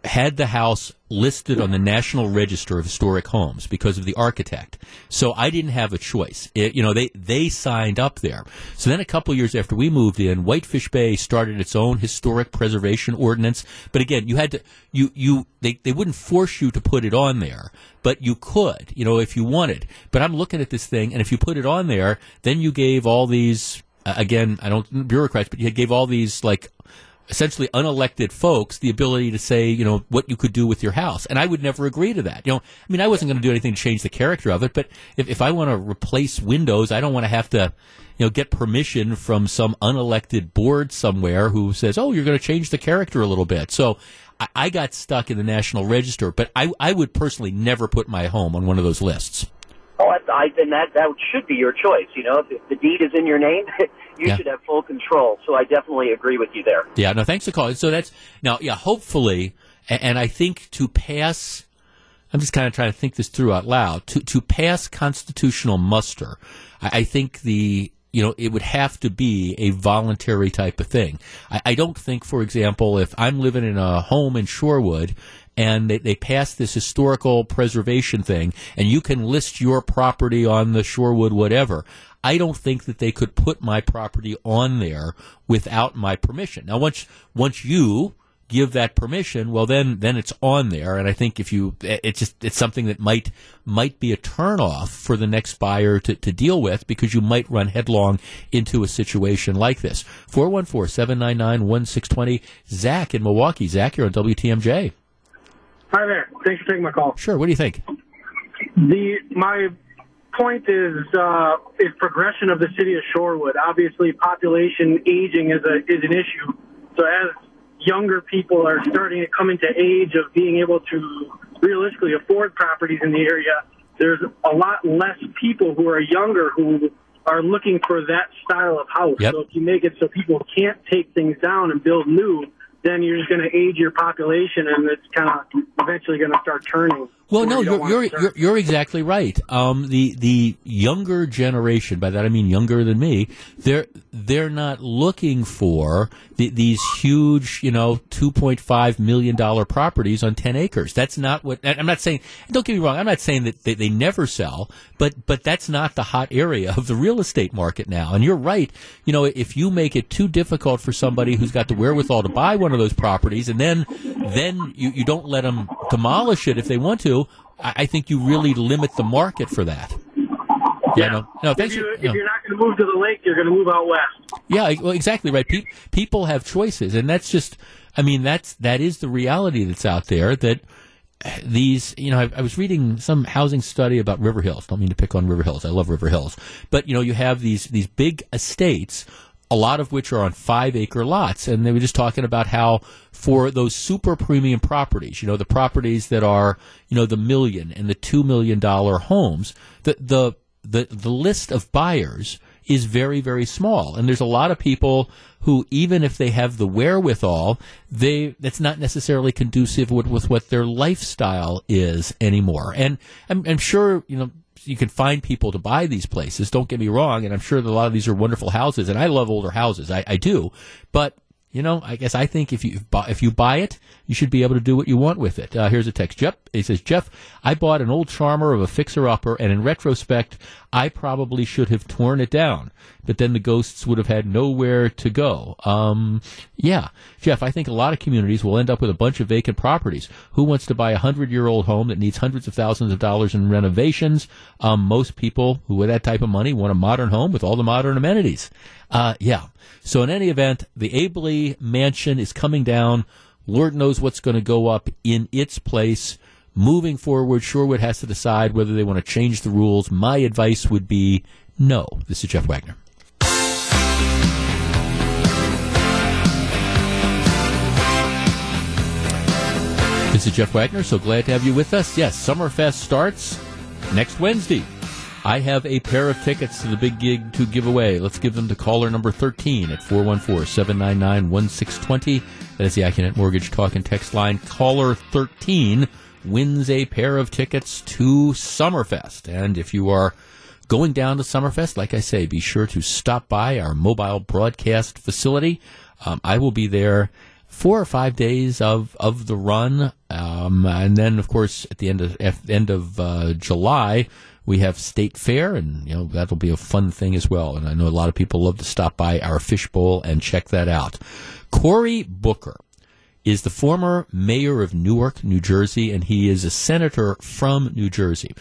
had the house listed on the National Register of Historic Homes because of the architect. So I didn't have a choice. They signed up there. So then a couple years after we moved in, Whitefish Bay started its own historic preservation ordinance. But again, you had to they wouldn't force you to put it on there, but you could, if you wanted. But I'm looking at this thing, and if you put it on there, then you gave all these bureaucrats, but you gave all these essentially unelected folks the ability to say, what you could do with your house. And I would never agree to that. I wasn't going to do anything to change the character of it, but if I want to replace windows, I don't want to have to, get permission from some unelected board somewhere who says, oh, you're going to change the character a little bit. So I got stuck in the National Register, but I would personally never put my home on one of those lists. Oh, then that should be your choice. If the deed is in your name, you should have full control. So I definitely agree with you there. Yeah, no, thanks for calling. So that's hopefully, and I think to pass, I'm just kind of trying to think this through out loud, to pass constitutional muster, I think it would have to be a voluntary type of thing. I don't think, for example, if I'm living in a home in Shorewood and they pass this historical preservation thing, and you can list your property on the Shorewood whatever, I don't think that they could put my property on there without my permission. Now, once you give that permission, well, then it's on there. And I think it's something that might be a turnoff for the next buyer to deal with, because you might run headlong into a situation like this. 414-799-1620. Zach in Milwaukee. Zach, you're on WTMJ. Hi there. Thanks for taking my call. Sure. What do you think? My point is progression of the city of Shorewood. Obviously, population aging is an issue. So as younger people are starting to come into age of being able to realistically afford properties in the area, there's a lot less people who are younger who are looking for that style of house. Yep. So if you make it so people can't take things down and build new, then you're just going to age your population, and it's kind of eventually going to start turning. Well, no, you're exactly right. The younger generation, by that I mean younger than me, they're not looking for these huge, $2.5 million properties on 10 acres. That's not what I'm not saying. Don't get me wrong. I'm not saying that they never sell, but that's not the hot area of the real estate market now. And you're right. If you make it too difficult for somebody who's got the wherewithal to buy one of those properties, and then you don't let them demolish it if they want to, I think you really limit the market for that. Yeah. No, if you're not going to move to the lake, you're going to move out west. Yeah, well, exactly right. People have choices, and that's just, that is the reality that's out there, that these, I was reading some housing study about River Hills. Don't mean to pick on River Hills. I love River Hills. But, you have these big estates, a lot of which are on 5-acre lots. And they were just talking about how for those super premium properties, the properties that are, the $1 million and the $2 million homes, the list of buyers is very, very small. And there's a lot of people who, even if they have the wherewithal, that's not necessarily conducive with what their lifestyle is anymore. And I'm sure, you can find people to buy these places. Don't get me wrong, and I'm sure that a lot of these are wonderful houses, and I love older houses. I do. But, I guess I think if you buy it, you should be able to do what you want with it. Here's a text. Jeff, it says, Jeff, I bought an old charmer of a fixer-upper, and in retrospect, I probably should have torn it down that then the ghosts would have had nowhere to go. Yeah, Jeff, I think a lot of communities will end up with a bunch of vacant properties. Who wants to buy a 100-year-old home that needs hundreds of thousands of dollars in renovations? Most people who with that type of money want a modern home with all the modern amenities. Yeah. So in any event, the Abele mansion is coming down. Lord knows what's going to go up in its place. Moving forward, Shorewood has to decide whether they want to change the rules. My advice would be no. This is Jeff Wagner. This is Jeff Wagner. So glad to have you with us. Yes, Summerfest starts next Wednesday. I have a pair of tickets to the big gig to give away. Let's give them to caller number 13 at 414-799-1620. That is the AccuNet Mortgage Talk and Text line. Caller 13 wins a pair of tickets to Summerfest. And if you are going down to Summerfest, like I say, be sure to stop by our mobile broadcast facility. I will be there 4 or 5 days of the run. And then, of course, at the end of July, we have State Fair, and you know that'll be a fun thing as well. And I know a lot of people love to stop by our fishbowl and check that out. Cory Booker is the former mayor of Newark, New Jersey, and he is a senator from New Jersey.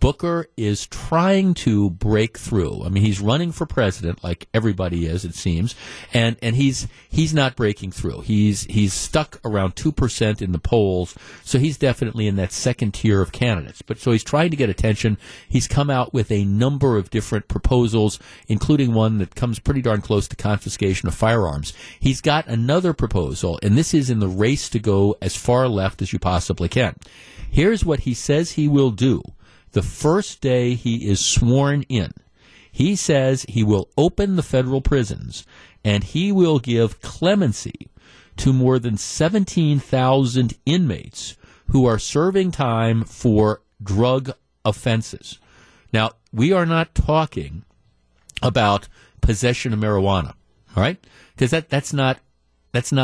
Booker is trying to break through. I mean, he's running for president like everybody is, it seems, and he's not breaking through. He's stuck around 2% in the polls, so he's definitely in that second tier of candidates. But so he's trying to get attention. He's come out with a number of different proposals, including one that comes pretty darn close to confiscation of firearms. He's got another proposal, and this is in the race to go as far left as you possibly can. Here's what he says he will do. The first day he is sworn in, he says he will open the federal prisons and he will give clemency to more than 17,000 inmates who are serving time for drug offenses. Now, we are not talking about possession of marijuana, all right? Because that's not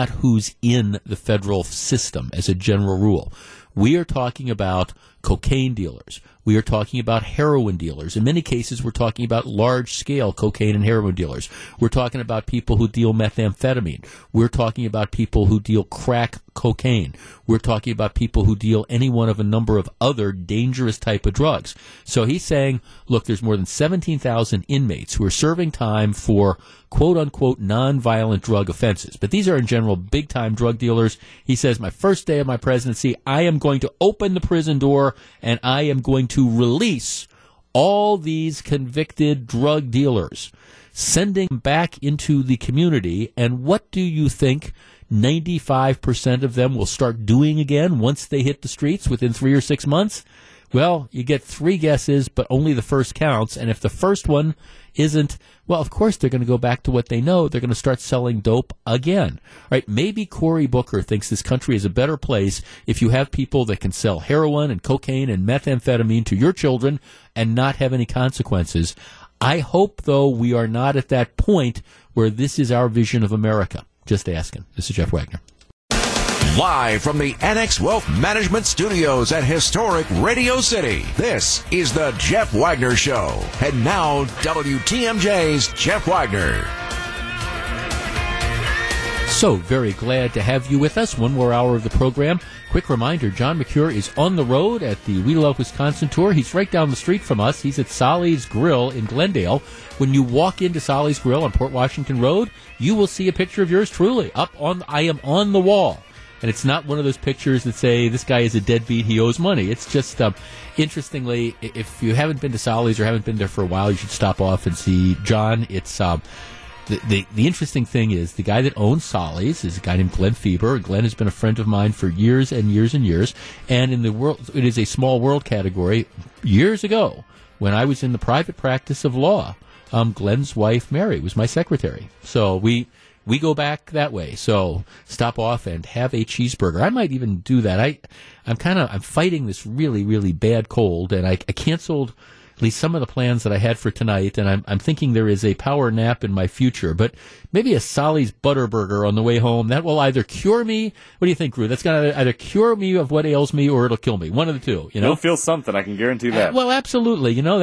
who's in the federal system as a general rule. We are talking about cocaine dealers. We are talking about heroin dealers. In many cases, we're talking about large-scale cocaine and heroin dealers. We're talking about people who deal methamphetamine. We're talking about people who deal crack cocaine. We're talking about people who deal any one of a number of other dangerous type of drugs. So he's saying, look, there's more than 17,000 inmates who are serving time for quote-unquote nonviolent drug offenses. But these are, in general, big-time drug dealers. He says, my first day of my presidency, I am going to open the prison door and I am going to release all these convicted drug dealers, sending them back into the community. And what do you think 95% of them will start doing again once they hit the streets within 3 or 6 months? Well, you get three guesses, but only the first counts. And if the first one isn't, well, of course they're going to go back to what they know. They're going to start selling dope again. All right, maybe Cory Booker thinks this country is a better place if you have people that can sell heroin and cocaine and methamphetamine to your children and not have any consequences. I hope, though, we are not at that point where this is our vision of America. Just asking. This is Jeff Wagner. Live from the Annex Wealth Management Studios at Historic Radio City, this is the Jeff Wagner Show. And now, WTMJ's Jeff Wagner. So very glad to have you with us. One more hour of the program. Quick reminder, John McCure is on the road at the We Love Wisconsin tour. He's right down the street from us. He's at Solly's Grill in Glendale. When you walk into Solly's Grill on Port Washington Road, you will see a picture of yours truly up on I am on the wall. And it's not one of those pictures that say, this guy is a deadbeat, he owes money. It's just, interestingly, if you haven't been to Solly's or haven't been there for a while, you should stop off and see John. It's the interesting thing is the guy that owns Solly's is a guy named Glenn Fieber. Glenn has been a friend of mine for years and years and years. And in the world, it is a small world category. Years ago, when I was in the private practice of law, Glenn's wife, Mary, was my secretary. So we go back that way, so stop off and have a cheeseburger. I might even do that. I'm fighting this really, really bad cold, and I canceled at least some of the plans that I had for tonight, and I'm thinking there is a power nap in my future, but maybe a Solly's Butterburger on the way home. That will either cure me. What do you think, Rue? That's going to either cure me of what ails me or it'll kill me. One of the two, you know? You'll feel something, I can guarantee that. Well, absolutely. You know,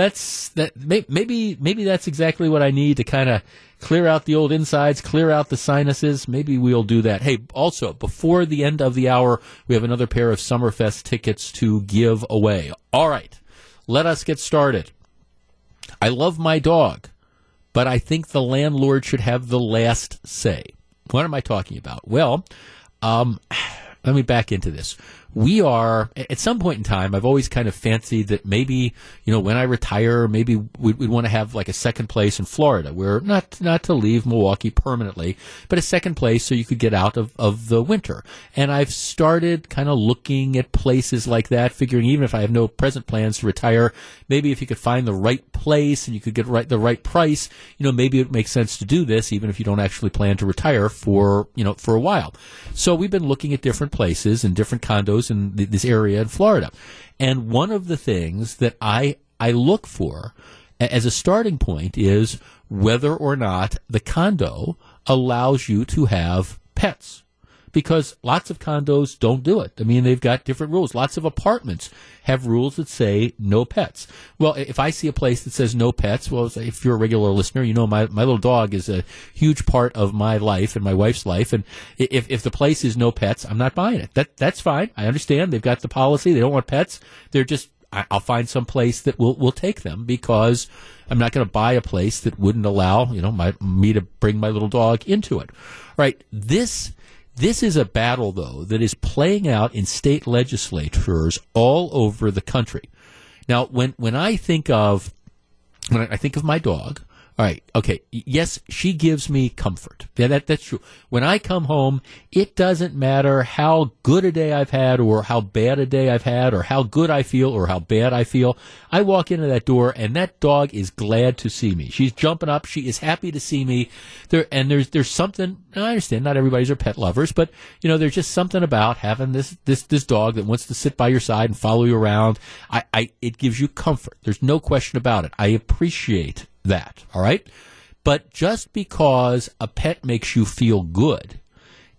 maybe that's exactly what I need to kind of clear out the old insides, clear out the sinuses. Maybe we'll do that. Hey, also, before the end of the hour, we have another pair of Summerfest tickets to give away. All right, let us get started. I love my dog, but I think the landlord should have the last say. What am I talking about? Well, let me back into this. We are, at some point in time, I've always kind of fancied that maybe, you know, when I retire, maybe we'd want to have like a second place in Florida, where not to leave Milwaukee permanently, but a second place so you could get out of the winter. And I've started kind of looking at places like that, figuring even if I have no present plans to retire, maybe if you could find the right place and you could get the right price, you know, maybe it makes sense to do this, even if you don't actually plan to retire for a while. So we've been looking at different places and different condos in this area in Florida. And one of the things that I look for as a starting point is whether or not the condo allows you to have pets, because lots of condos don't do it. I mean, they've got different rules. Lots of apartments have rules that say no pets. Well, if I see a place that says no pets, well, if you're a regular listener, you know my little dog is a huge part of my life and my wife's life. And if the place is no pets, I'm not buying it. That's fine. I understand. They've got the policy. They don't want pets. They're just, I'll find some place that will take them, because I'm not going to buy a place that wouldn't allow, you know, me to bring my little dog into it. All right. This is a battle, though, that is playing out in state legislatures all over the country. Now, when I think of my dog, all right, okay, yes, she gives me comfort. Yeah, that's true. When I come home, it doesn't matter how good a day I've had or how bad a day I've had or how good I feel or how bad I feel. I walk into that door, and that dog is glad to see me. She's jumping up. She is happy to see me. There's something, I understand, not everybody's are pet lovers, but, you know, there's just something about having this dog that wants to sit by your side and follow you around. It gives you comfort. There's no question about it. I appreciate that, all right? But just because a pet makes you feel good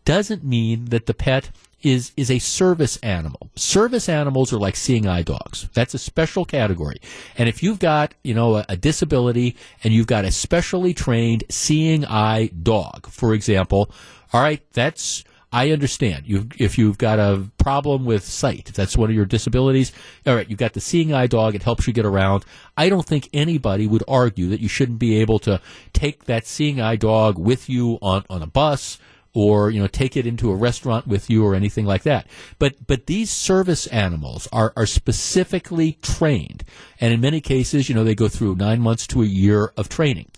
doesn't mean that the pet is a service animal. Service animals are like seeing eye dogs. That's a special category. And if you've got, you know, a disability and you've got a specially trained seeing eye dog, for example, all right, that's, I understand. If you've got a problem with sight, if that's one of your disabilities, all right, you've got the seeing eye dog. It helps you get around. I don't think anybody would argue that you shouldn't be able to take that seeing eye dog with you on a bus, or, you know, take it into a restaurant with you or anything like that. But these service animals are specifically trained. And in many cases, you know, they go through 9 months to a year of training.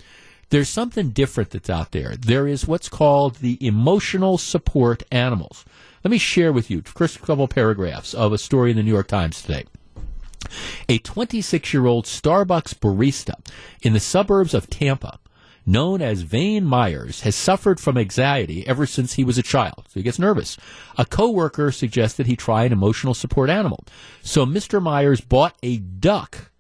There's something different that's out there. There is what's called the emotional support animals. Let me share with you just a couple paragraphs of a story in the New York Times today. A 26-year-old Starbucks barista in the suburbs of Tampa, known as Vane Myers, has suffered from anxiety ever since he was a child. So he gets nervous. A coworker suggested he try an emotional support animal. So Mr. Myers bought a duck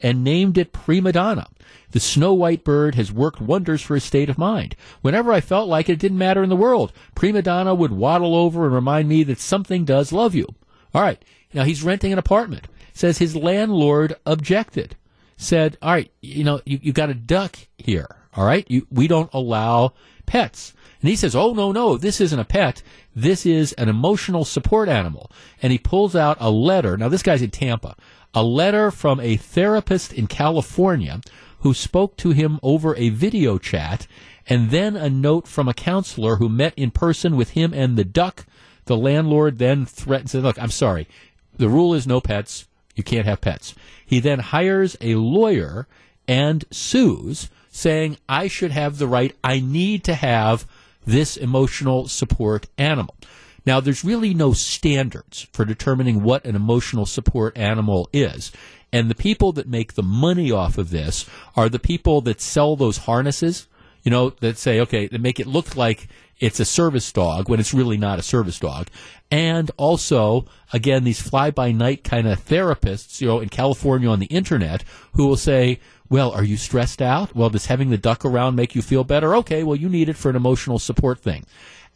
and named it Prima Donna. The snow white bird has worked wonders for his state of mind. Whenever I felt like it didn't matter in the world, Prima Donna would waddle over and remind me that something does love you. All right. Now, he's renting an apartment. Says his landlord objected. Said, all right, you know, you've got a duck here. All right. We don't allow pets. And he says, oh, no, this isn't a pet. This is an emotional support animal. And he pulls out a letter. Now, this guy's in Tampa. A letter from a therapist in California who spoke to him over a video chat, and then a note from a counselor who met in person with him and the duck. The landlord then threatened, said, look, I'm sorry. The rule is no pets. You can't have pets. He then hires a lawyer and sues, saying, I should have the right. I need to have this emotional support animal. Now, there's really no standards for determining what an emotional support animal is. And the people that make the money off of this are the people that sell those harnesses. you know, that say, okay, that make it look like it's a service dog when it's really not a service dog. And also, again, these fly-by-night kind of therapists, you know, in California on the internet who will say, well, are you stressed out? Well, does having the duck around make you feel better? Okay, well, you need it for an emotional support thing.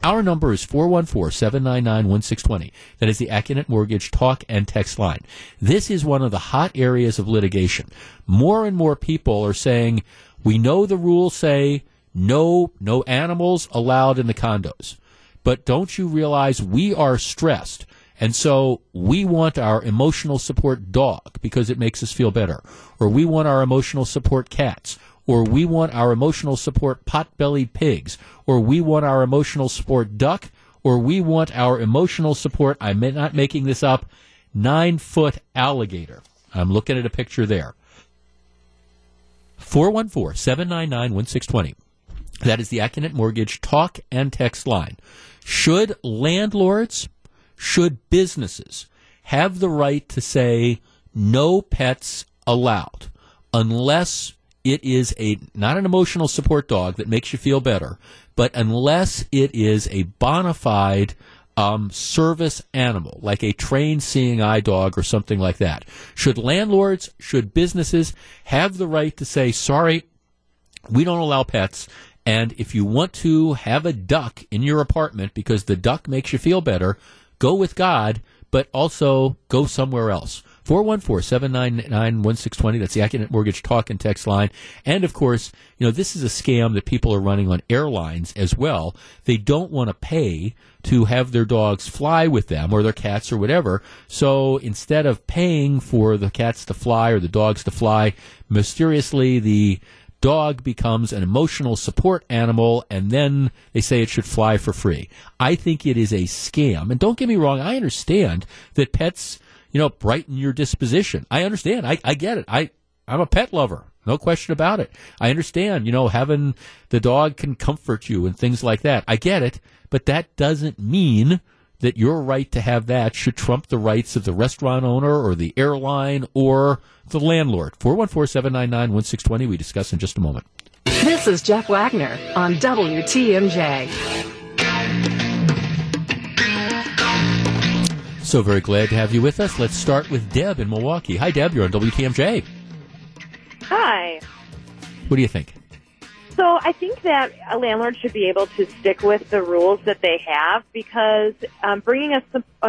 Our number is 414-799-1620. That is the AccuNet Mortgage talk and text line. This is one of the hot areas of litigation. More and more people are saying, we know the rules say no animals allowed in the condos. But don't you realize we are stressed? And so we want our emotional support dog because it makes us feel better. Or we want our emotional support cats. Or we want our emotional support pot-bellied pigs. Or we want our emotional support duck. Or we want our emotional support, I'm not making this up, 9-foot alligator. I'm looking at a picture there. 414-799-1620. That is the AccuNet Mortgage talk and text line. Should landlords... should businesses have the right to say no pets allowed unless it is a not an emotional support dog that makes you feel better, but unless it is a bona fide service animal, like a trained seeing eye dog or something like that? Should landlords, should businesses have the right to say, sorry, we don't allow pets? And if you want to have a duck in your apartment because the duck makes you feel better, go with God, but also go somewhere else. 414-799-1620. That's the AccuNet Mortgage talk and text line. And, of course, you know, this is a scam that people are running on airlines as well. They don't want to pay to have their dogs fly with them or their cats or whatever. So instead of paying for the cats to fly or the dogs to fly, mysteriously the dog becomes an emotional support animal, and then they say it should fly for free. I think it is a scam. And don't get me wrong, I understand that pets, you know, brighten your disposition. I understand. I get it. I'm a pet lover. No question about it. I understand, you know, having the dog can comfort you and things like that. I get it. But that doesn't mean that your right to have that should trump the rights of the restaurant owner or the airline or the landlord. 414-799-1620. We discuss in just a moment. This is Jeff Wagner on WTMJ. So very glad to have you with us. Let's start with Deb in Milwaukee. Hi, Deb. You're on WTMJ. Hi. What do you think? So I think that a landlord should be able to stick with the rules that they have, because bringing an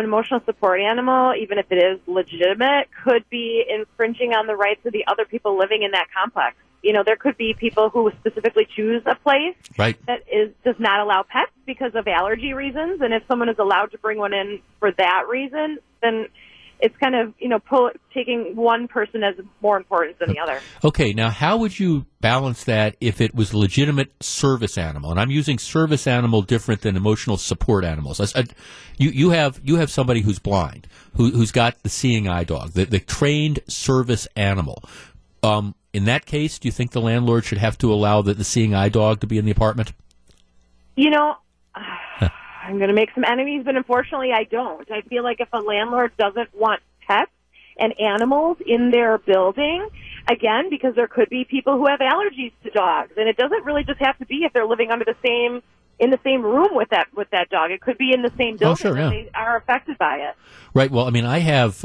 emotional support animal, even if it is legitimate, could be infringing on the rights of the other people living in that complex. You know, there could be people who specifically choose a place that does not allow pets because of allergy reasons, and if someone is allowed to bring one in for that reason, then it's kind of, you know, taking one person as more important than the other. Okay, now how would you balance that if it was a legitimate service animal? And I'm using service animal different than emotional support animals. You have somebody who's blind, who's got the seeing eye dog, the trained service animal. In that case, do you think the landlord should have to allow the seeing eye dog to be in the apartment? You know... I'm going to make some enemies, but unfortunately I don't. I feel like if a landlord doesn't want pets and animals in their building, again, because there could be people who have allergies to dogs, and it doesn't really just have to be if they're living under in the same room with that dog. It could be in the same building. Oh, sure, yeah. They are affected by it. Right. Well, I mean, I have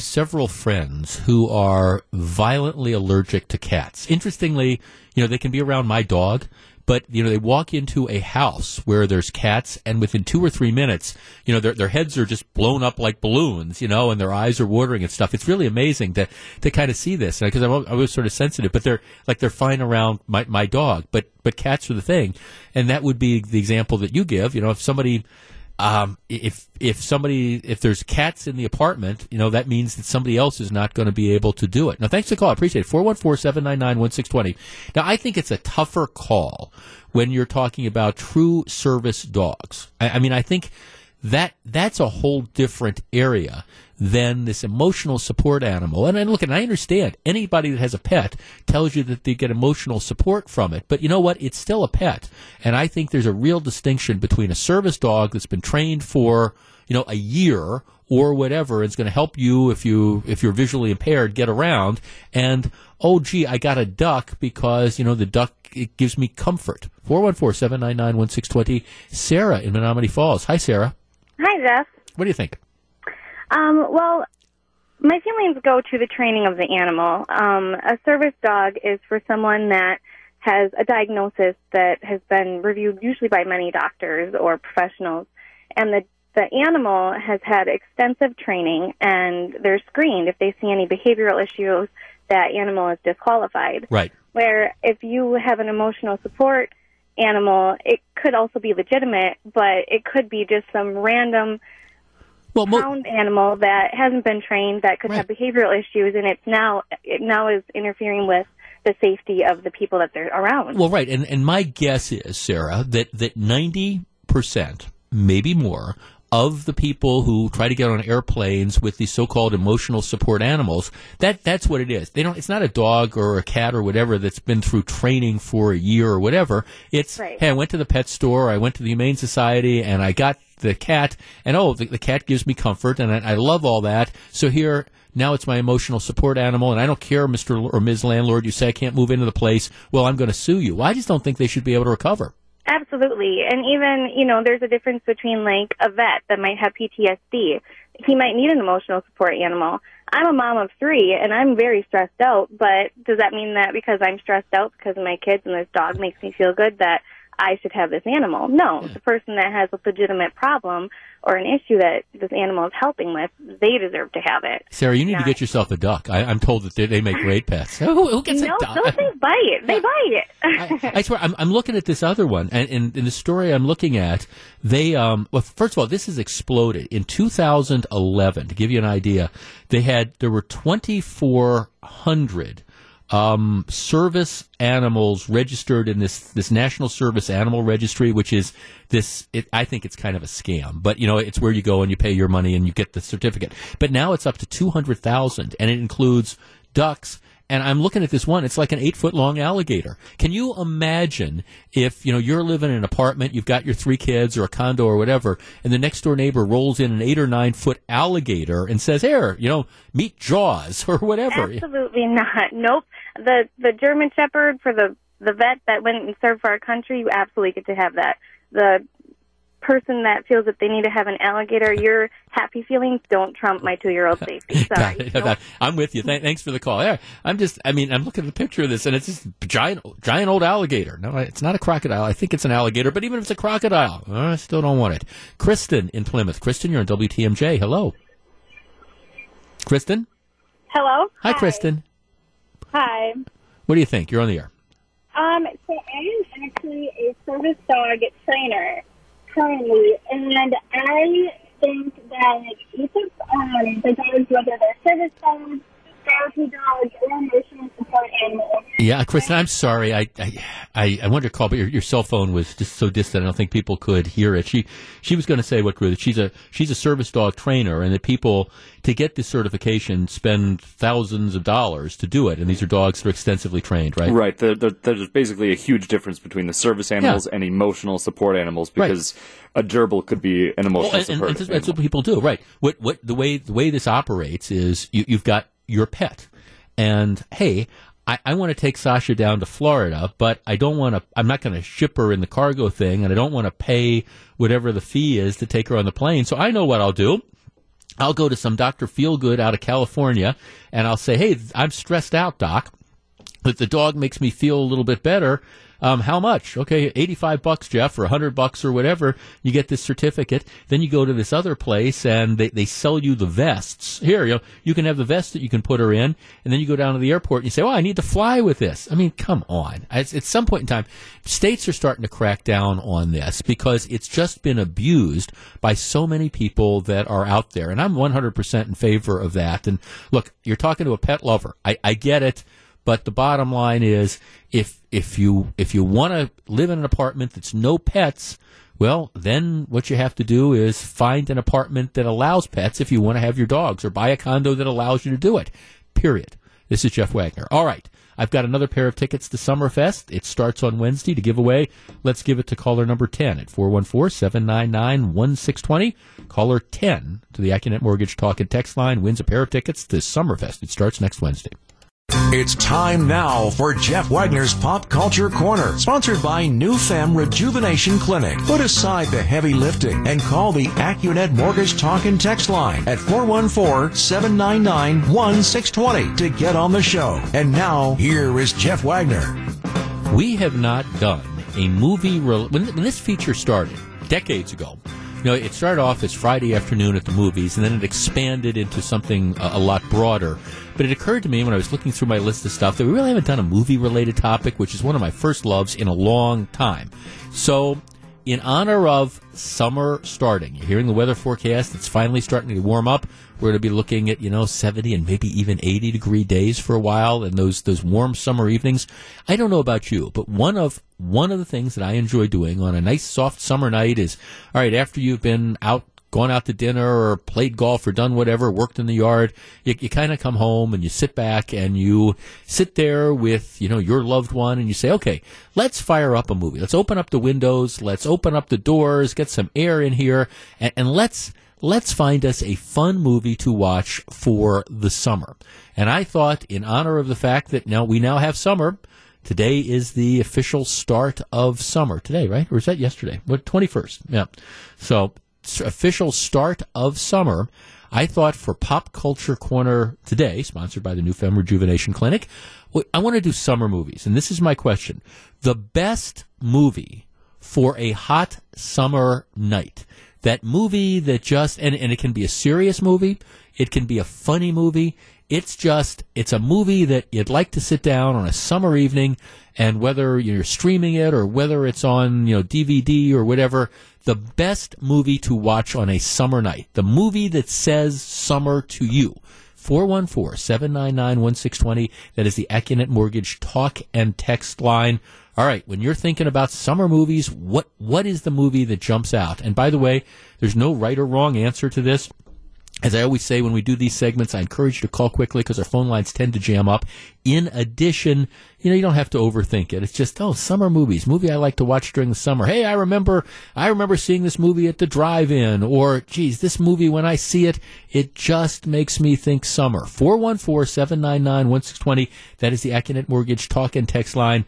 several friends who are violently allergic to cats. Interestingly, you know, they can be around my dog, but, you know, they walk into a house where there's cats, and within 2 or 3 minutes, you know, their heads are just blown up like balloons, you know, and their eyes are watering and stuff. It's really amazing to kind of see this, because I was sort of sensitive, but they're fine around my dog, but cats are the thing. And that would be the example that you give. You know, if somebody... If there's cats in the apartment, you know, that means that somebody else is not going to be able to do it. Now, thanks for the call. I appreciate it. 414-799-1620. Now, I think it's a tougher call when you're talking about true service dogs. I mean, I think that's a whole different area than this emotional support animal. And look, and I understand anybody that has a pet tells you that they get emotional support from it. But you know what? It's still a pet. And I think there's a real distinction between a service dog that's been trained for, you know, a year or whatever. It's going to help you if you're visually impaired get around. And oh gee, I got a duck because the duck, it gives me comfort. 414-799-1620. Sarah in Menominee Falls. Hi, Sarah. Hi, Jeff. What do you think? Well, my feelings go to the training of the animal. A service dog is for someone that has a diagnosis that has been reviewed usually by many doctors or professionals, and the animal has had extensive training, and they're screened. If they see any behavioral issues, that animal is disqualified. Right. Where if you have an emotional support animal, it could also be legitimate, but it could be just some random hound animal that hasn't been trained that could have behavioral issues, and it now is interfering with the safety of the people that they're around. Well, right, and my guess is, Sarah, that 90%, maybe more, of the people who try to get on airplanes with these so-called emotional support animals, that's what it is. They don't. It's not a dog or a cat or whatever that's been through training for a year or whatever. It's, hey, I went to the pet store, I went to the Humane Society, and I got the cat, and the cat gives me comfort, and I love all that. So here, now it's my emotional support animal, and I don't care, Mr. or Ms. Landlord, you say I can't move into the place. Well, I'm going to sue you. I just don't think they should be able to recover. Absolutely. And even, there's a difference between, like, a vet that might have PTSD. He might need an emotional support animal. I'm a mom of three, and I'm very stressed out, but does that mean that because I'm stressed out because of my kids and this dog makes me feel good that I should have this animal? No. The person that has a legitimate problem or an issue that this animal is helping with, they deserve to have it. Sarah, you need to get yourself a duck. I'm told that they make great pets. Who gets a duck? No, those things bite. They bite. I swear, I'm looking at this other one, and in the story I'm looking at, they, well, first of all, this has exploded. In 2011, to give you an idea, there were 2,400 service animals registered in this National Service Animal Registry, which is this, I think it's kind of a scam, but it's where you go and you pay your money and you get the certificate. But now it's up to 200,000, and it includes ducks. And I'm looking at this one. It's like an 8-foot-long alligator. Can you imagine if, you're living in an apartment, you've got your three kids or a condo or whatever, and the next-door neighbor rolls in an 8- or 9-foot alligator and says, here, meet Jaws or whatever. Absolutely not. Nope. The German Shepherd for the vet that went and served for our country, you absolutely get to have that. The person that feels that they need to have an alligator, your happy feelings don't trump my 2-year-old safety. Sorry. Nope. I'm with you. Thanks for the call. Yeah, I'm looking at the picture of this, and it's just giant old alligator. No, it's not a crocodile. I think it's an alligator, but even if it's a crocodile, I still don't want it. Kristen in Plymouth. Kristen, you're on WTMJ. Hello. Kristen? Hello. Hi, Kristen. Hi. What do you think? You're on the air. So I am actually a service dog trainer currently, and I think that each of the dogs, whether they're service dogs, therapy dogs, or emotional support animals. Yeah, Kristen, I'm sorry. I wanted to call, but your cell phone was just so distant. I don't think people could hear it. She was going to say she's a service dog trainer, and that people to get this certification spend thousands of dollars to do it. And these are dogs that are extensively trained, right? Right. There's basically a huge difference between the service animals and emotional support animals, because a gerbil could be an emotional support animal. That's what people do, right? What the way this operates is you've got your pet, and hey, I want to take Sasha down to Florida, but I don't want to. I'm not going to ship her in the cargo thing, and I don't want to pay whatever the fee is to take her on the plane. So I know what I'll do. I'll go to some Dr. Feelgood out of California, and I'll say, "Hey, I'm stressed out, Doc, but the dog makes me feel a little bit better. How much? Okay, $85, Jeff, or $100 or whatever. You get this certificate. Then you go to this other place, and they sell you the vests. Here, you can have the vest that you can put her in, and then you go down to the airport, and you say, I need to fly with this. I mean, come on. At some point in time, states are starting to crack down on this because it's just been abused by so many people that are out there, and I'm 100% in favor of that. And look, you're talking to a pet lover. I get it. But the bottom line is, if you want to live in an apartment that's no pets, well, then what you have to do is find an apartment that allows pets if you want to have your dogs, or buy a condo that allows you to do it, period. This is Jeff Wagner. All right. I've got another pair of tickets to Summerfest. It starts on Wednesday to give away. Let's give it to caller number 10 at 414-799-1620. Caller 10 to the AccuNet Mortgage Talk and Text line wins a pair of tickets to Summerfest. It starts next Wednesday. It's time now for Jeff Wagner's Pop Culture Corner, sponsored by New Fem Rejuvenation Clinic. Put aside the heavy lifting and call the AccuNet Mortgage Talk and Text line at 414-799-1620 to get on the show. And now, here is Jeff Wagner. We have not done a movie... When this feature started decades ago, you know, it started off as Friday afternoon at the movies, and then it expanded into something a lot broader. But it occurred to me when I was looking through my list of stuff that we really haven't done a movie-related topic, which is one of my first loves in a long time. So, in honor of summer starting, you're hearing the weather forecast, it's finally starting to warm up. We're going to be looking at, you know, 70 and maybe even 80-degree days for a while, and those warm summer evenings. I don't know about you, but one of the things that I enjoy doing on a nice, soft summer night is, all right, after you've been out, gone out to dinner or played golf or done whatever, worked in the yard, you kind of come home and you sit back and you sit there with, you know, your loved one and you say, okay, let's fire up a movie. Let's open up the windows. Let's open up the doors, get some air in here, and let's find us a fun movie to watch for the summer. And I thought, in honor of the fact that we now have summer, today is the official start of summer. Today, right? Or is that yesterday? What, 21st? Yeah. So, official start of summer, I thought for Pop Culture Corner today, sponsored by the New Fem Rejuvenation Clinic, I want to do summer movies. And this is my question. The best movie for a hot summer night. That movie that just, and it can be a serious movie, it can be a funny movie, it's a movie that you'd like to sit down on a summer evening, and whether you're streaming it or whether it's on, DVD or whatever, the best movie to watch on a summer night. The movie that says summer to you. 414-799-1620. That is the AccuNet Mortgage Talk and Text line. All right, when you're thinking about summer movies, what is the movie that jumps out? And by the way, there's no right or wrong answer to this. As I always say when we do these segments, I encourage you to call quickly because our phone lines tend to jam up. In addition, you don't have to overthink it. It's just, summer movies, movie I like to watch during the summer. Hey, I remember seeing this movie at the drive-in, or, geez, this movie, when I see it, it just makes me think summer. 414-799-1620. That is the AccuNet Mortgage Talk and Text line.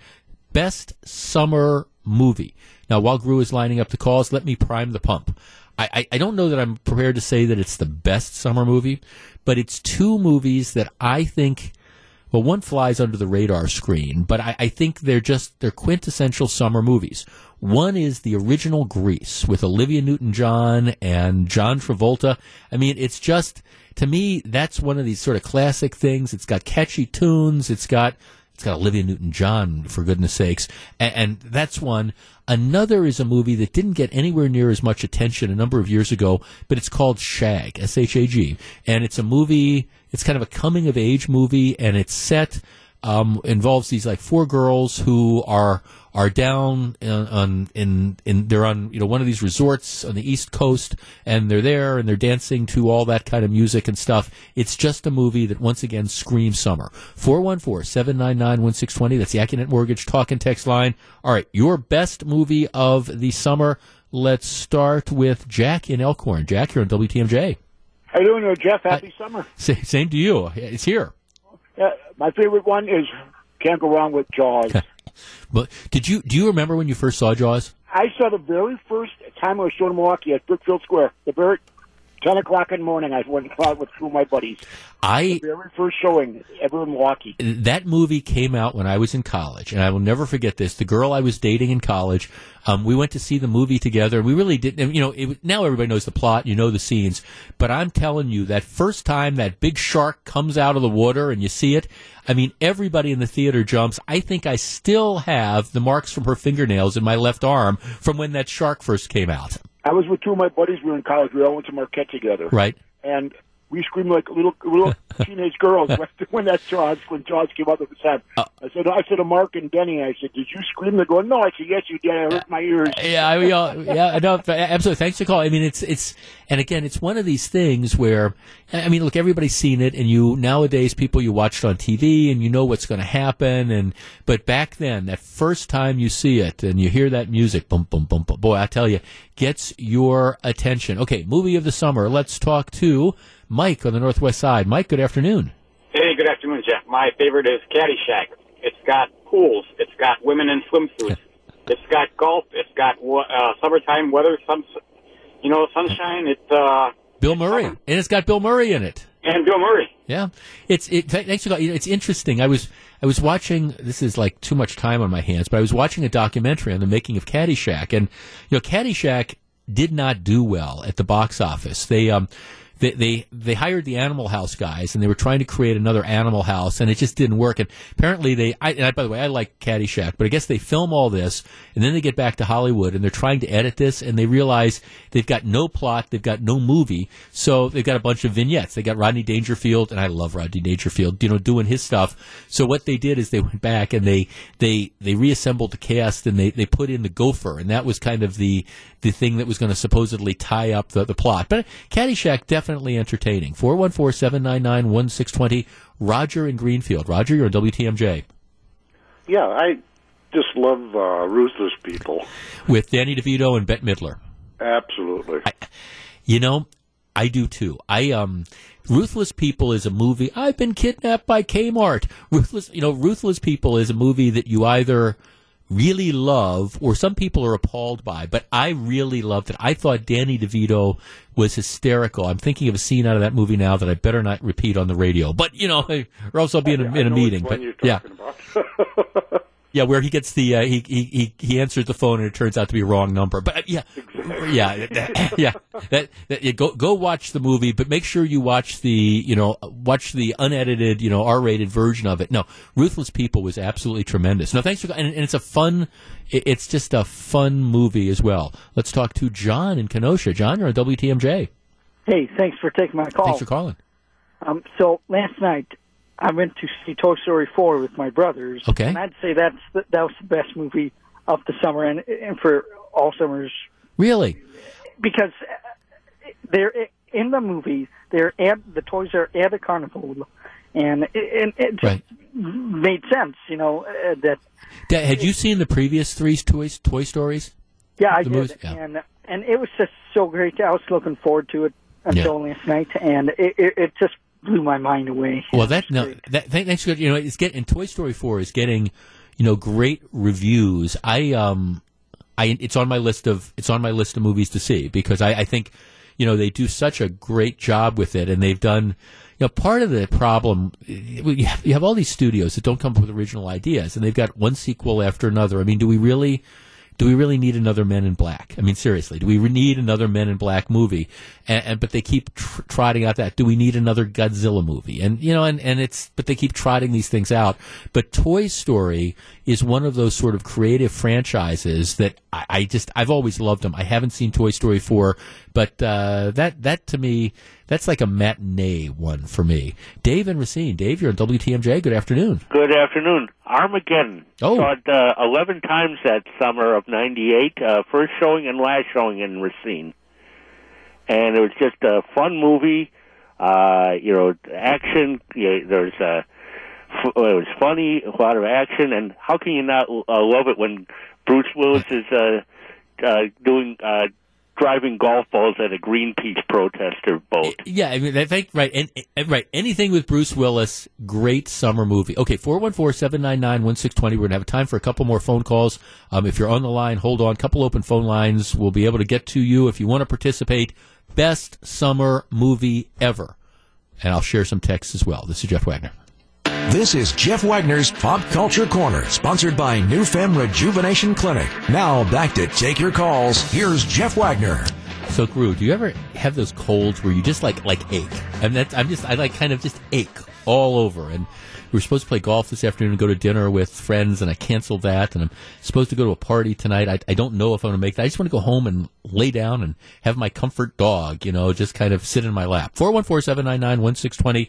Best summer movie. Now, while Gru is lining up the calls, let me prime the pump. I don't know that I'm prepared to say that it's the best summer movie, but it's two movies that I think, well, one flies under the radar screen, but I think they're quintessential summer movies. One is the original Grease with Olivia Newton-John and John Travolta. I mean, it's just, to me, that's one of these sort of classic things. It's got catchy tunes. It's got Olivia Newton-John, for goodness sakes, and that's one. Another is a movie that didn't get anywhere near as much attention a number of years ago, but it's called Shag, S-H-A-G, and it's a movie, it's kind of a coming-of-age movie, and it's set, involves these, four girls who are down on one of these resorts on the East Coast, and they're there and they're dancing to all that kind of music and stuff. It's just a movie that once again screams summer. 414-799-1620. That's the AccuNet Mortgage Talk and Text line. All right, your best movie of the summer. Let's start with Jack in Elkhorn. Jack, you're on WTMJ. How you doing, Jeff? Happy summer. Same to you. It's here. My favorite one is Can't Go Wrong with Jaws. But do you remember when you first saw Jaws? I saw the very first time I was shown in Milwaukee at Brookfield Square. The very 10 o'clock in the morning, I went out with two of my buddies. The very first showing ever in Milwaukee. That movie came out when I was in college, and I will never forget this. The girl I was dating in college, we went to see the movie together, and we really didn't. Now everybody knows the plot, the scenes, but I'm telling you, that first time that big shark comes out of the water and you see it, I mean, everybody in the theater jumps. I think I still have the marks from her fingernails in my left arm from when that shark first came out. I was with two of my buddies. We were in college. We all went to Marquette together. Right. And we screamed like little teenage girls when that Jaws came out of the set. I said to Mark and Denny, I said, "Did you scream?" They're going, "No." I said, "Yes, you did. I hurt my ears." Absolutely. Thanks for calling. I mean, it's and again, it's one of these things where, I mean, look, everybody's seen it, and nowadays people you watched on TV and you know what's going to happen, but back then, that first time you see it and you hear that music, boom, boom, boom, boom, boy, I tell you, gets your attention. Okay, movie of the summer. Let's talk to Mike on the Northwest Side. Mike, good afternoon. Hey, good afternoon, Jeff. My favorite is Caddyshack. It's got pools. It's got women in swimsuits. It's got golf. It's got summertime weather, sunshine. It's Bill Murray, and it's got Bill Murray in it. And Bill Murray. Yeah, thanks for calling. It's interesting. I was watching. This is like too much time on my hands, but I was watching a documentary on the making of Caddyshack, and Caddyshack did not do well at the box office. They hired the Animal House guys, and they were trying to create another Animal House, and it just didn't work. And apparently by the way, I like Caddyshack, but I guess they film all this, and then they get back to Hollywood, and they're trying to edit this, and they realize they've got no plot, they've got no movie, so they've got a bunch of vignettes. They got Rodney Dangerfield, and I love Rodney Dangerfield, doing his stuff. So what they did is they went back, and they reassembled the cast, and they put in the gopher, and that was kind of the thing that was going to supposedly tie up the plot. But Caddyshack definitely entertaining. 414-799-1620. Roger in Greenfield. Roger, you're on WTMJ. Yeah, I just love Ruthless People. With Danny DeVito and Bette Midler. Absolutely. I do too. Ruthless People is a movie. I've been kidnapped by Kmart. Ruthless People is a movie that you either really love, or some people are appalled by, but I really loved it. I thought Danny DeVito was hysterical. I'm thinking of a scene out of that movie now that I better not repeat on the radio, but or else I'll be in a meeting. But yeah, yeah, where he gets the he answers the phone and it turns out to be a wrong number. But yeah, exactly. Go watch the movie, but make sure you watch the watch the unedited R-rated version of it. No, Ruthless People was absolutely tremendous. No, thanks for and it's a fun. It's just a fun movie as well. Let's talk to John in Kenosha. John, you're on WTMJ. Hey, thanks for taking my call. Thanks for calling. So last night, I went to see Toy Story 4 with my brothers, okay, and I'd say that was the best movie of the summer and for all summers. Really? Because they're in the movie, the toys are at a carnival, and it just right. made sense, that. Had you seen the previous three Toy Stories? Yeah, I did, yeah. And it was just so great. I was looking forward to it until last night, and it just blew my mind away. Well, thanks. It's and Toy Story 4 is getting, great reviews. It's on my list of movies to see because I think, they do such a great job with it, and they've done. Part of the problem, you have all these studios that don't come up with original ideas, and they've got one sequel after another. I mean, do we really need another Men in Black? I mean, seriously, do we need another Men in Black movie? But they keep trotting out that. Do we need another Godzilla movie? But they keep trotting these things out. But Toy Story is one of those sort of creative franchises that I've always loved them. I haven't seen Toy Story 4, but that to me, that's like a matinee one for me. Dave in Racine. Dave, you're on WTMJ. Good afternoon. Good afternoon. Armageddon. Oh. Saw it 11 times that summer of 98, first showing and last showing in Racine. And it was just a fun movie, action. It was funny, a lot of action. And how can you not love it when Bruce Willis is doing... driving golf balls at a Greenpeace protester boat. Yeah, I mean, I think, right, and right, anything with Bruce Willis, great summer movie. Okay, 414-799-1620. We're going to have time for a couple more phone calls. If you're on the line, hold on. Couple open phone lines. We'll be able to get to you if you want to participate. Best summer movie ever. And I'll share some texts as well. This is Jeff Wagner. This is Jeff Wagner's Pop Culture Corner, sponsored by New Fem Rejuvenation Clinic. Now back to Take Your Calls. Here's Jeff Wagner. So, Guru, do you ever have those colds where you just like ache? I ache all over. And we were supposed to play golf this afternoon and go to dinner with friends, and I canceled that. And I'm supposed to go to a party tonight. I don't know if I'm going to make that. I just want to go home and lay down and have my comfort dog, just kind of sit in my lap. 414-799-1620.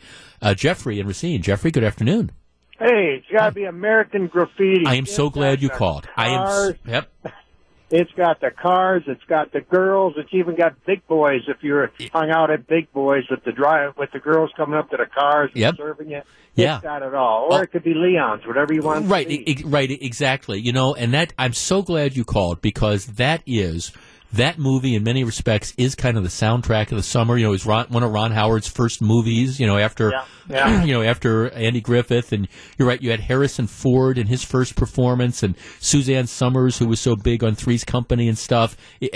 Jeffrey in Racine. Jeffrey, good afternoon. Hey, it's got to be American graffiti. I am so glad you called. Yep. It's got the cars, it's got the girls, it's even got big boys. If you're hung out at big boys with the girls coming up to the cars and serving you, it's got it all. Or it could be Leon's, whatever you want. Right, to see. Right, exactly. And that I'm so glad you called, because that movie in many respects is kind of the soundtrack of the summer. It was one of Ron Howard's first movies. After Andy Griffith, and you're right, you had Harrison Ford in his first performance, and Suzanne Summers, who was so big on Three's Company and stuff. The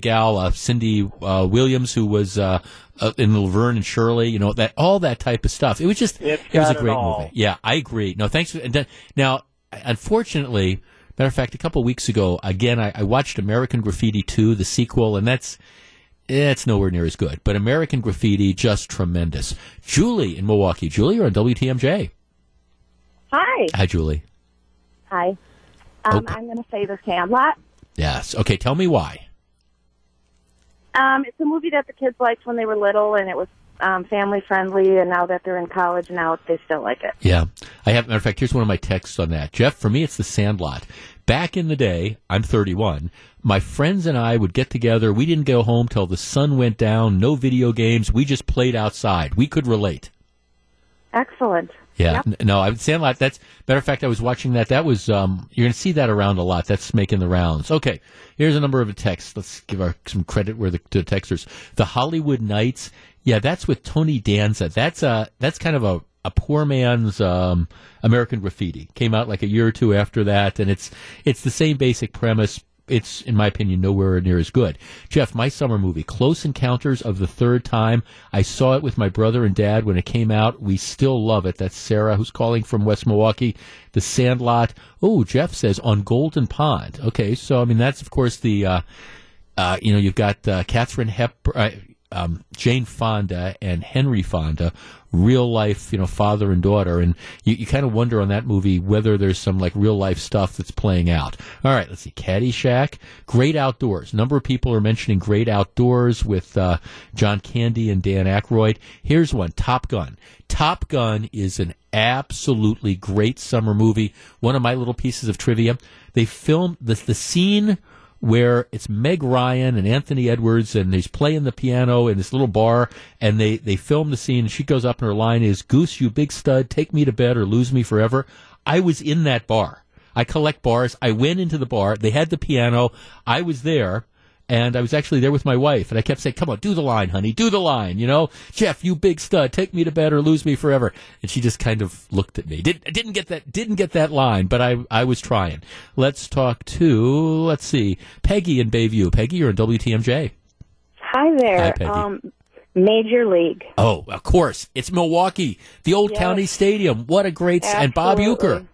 gal Cindy Williams, who was in Laverne and Shirley. That all that type of stuff. It was just it was a great movie. Yeah, I agree. No, thanks. Now, unfortunately. Matter of fact, a couple of weeks ago, again, I watched American Graffiti 2, the sequel, and that's nowhere near as good. But American Graffiti, just tremendous. Julie in Milwaukee. Julie, you're on WTMJ. Hi. Hi, Julie. Hi. Okay. I'm going to say The Sandlot. Yes. Okay, tell me why. It's a movie that the kids liked when they were little, and it was family friendly, and now that they're in college and out, they still like it. Yeah. Matter of fact, here's one of my texts on that. Jeff, for me, it's The Sandlot. Back in the day, I'm 31, my friends and I would get together. We didn't go home till the sun went down, no video games. We just played outside. We could relate. Excellent. Yeah. Yep. No, Sandlot, matter of fact, I was watching that. That was, you're going to see that around a lot. That's making the rounds. Okay. Here's a number of texts. Let's give some credit where to the texters. The Hollywood Nights. Yeah, that's with Tony Danza. That's kind of a poor man's American Graffiti. Came out like a year or two after that, and it's the same basic premise. It's, in my opinion, nowhere near as good. Jeff, my summer movie, Close Encounters of the Third Time. I saw it with my brother and dad when it came out. We still love it. That's Sarah, who's calling from West Milwaukee. The Sandlot. Oh, Jeff says, on Golden Pond. Okay, so, that's, of course, the, you've got Catherine Hepburn. Jane Fonda and Henry Fonda, real life, father and daughter, and you kind of wonder on that movie whether there's some like real life stuff that's playing out. All right, let's see. Caddyshack, Great Outdoors. A number of people are mentioning Great Outdoors with John Candy and Dan Aykroyd. Here's one, Top Gun. Top Gun is an absolutely great summer movie. One of my little pieces of trivia: they filmed the scene where it's Meg Ryan and Anthony Edwards, and he's playing the piano in this little bar, and they film the scene, and she goes up, and her line is, "Goose, you big stud, take me to bed or lose me forever." I was in that bar. I collect bars. I went into the bar. They had the piano. I was there, and I was actually there with my wife, and I kept saying, "Come on, do the line, honey, do the line, Jeff, you big stud, take me to bed or lose me forever." And she just kind of looked at me. Didn't get that line, but I was trying. Let's see, Peggy in Bayview. Peggy, you're in WTMJ. Hi there. Hi, Peggy. Major League. Oh, of course. It's Milwaukee, the old County Stadium. What a great... Absolutely. And Bob Uecker.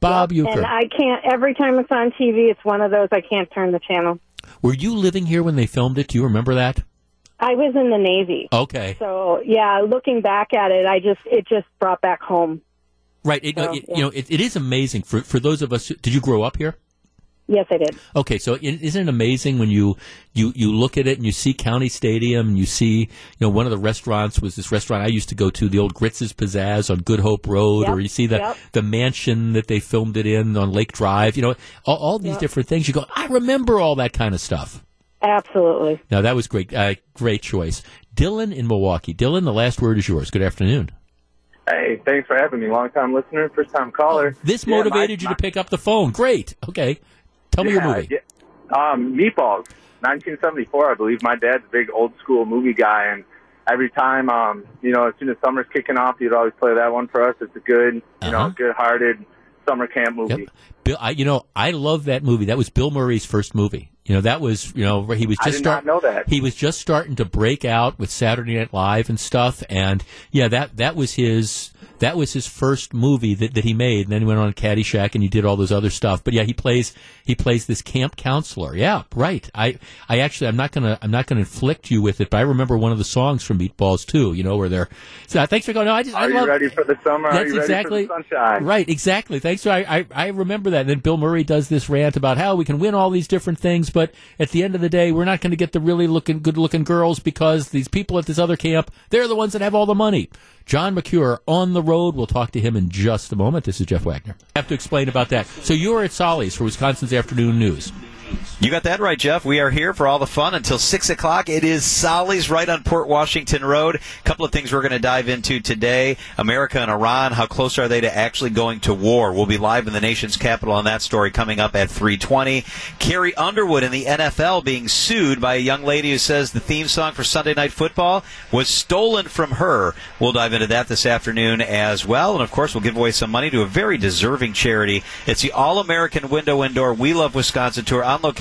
Bob Uecker. And I can't, every time it's on TV, it's one of those, I can't turn the channel. Were you living here when they filmed it? Do you remember that? I was in the Navy. Okay. So, yeah, looking back at it, it just brought back home. Right. It is amazing for those of us. Did you grow up here? Yes, I did. Okay, so isn't it amazing when you look at it and you see County Stadium and you see, one of the restaurants was this restaurant I used to go to, the old Gritz's Pizzazz on Good Hope Road, or you see the mansion that they filmed it in on Lake Drive, all these different things. You go, I remember all that kind of stuff. Absolutely. No, that was great. Great choice. Dylan in Milwaukee. Dylan, the last word is yours. Good afternoon. Hey, thanks for having me. Long-time listener, first-time caller. Oh, this motivated you to pick up the phone. Great. Okay. Tell me your movie. Yeah. Meatballs, 1974, I believe. My dad's a big old-school movie guy, and every time, as soon as summer's kicking off, he'd always play that one for us. It's a good, good-hearted summer camp movie. Yep. I love that movie. That was Bill Murray's first movie. You know, that was, you know, he was just he was just starting to break out with Saturday Night Live and stuff, and yeah, that was his first movie that he made, and then he went on Caddyshack and he did all those other stuff. But yeah, he plays this camp counselor. Yeah, right. I actually I'm not gonna inflict you with it, but I remember one of the songs from Meatballs too. You know where they're. So thanks for going. No, Are you ready for the summer? That's exactly ready for the sunshine. Right. Exactly. Thanks. I remember that. And then Bill Murray does this rant about how we can win all these different things, but at the end of the day, we're not going to get the really good looking girls because these people at this other camp, they're the ones that have all the money. John McCure on the road. We'll talk to him in just a moment. This is Jeff Wagner. I have to explain about that. So you are at Solly's for Wisconsin's Afternoon News. You got that right, Jeff. We are here for all the fun until 6 o'clock. It is Solly's right on Port Washington Road. A couple of things we're going to dive into today. America and Iran, how close are they to actually going to war? We'll be live in the nation's capital on that story coming up at 3:20. Carrie Underwood in the NFL being sued by a young lady who says the theme song for Sunday Night Football was stolen from her. We'll dive into that this afternoon as well. And, of course, we'll give away some money to a very deserving charity. It's the All-American Window and Door We Love Wisconsin Tour on location.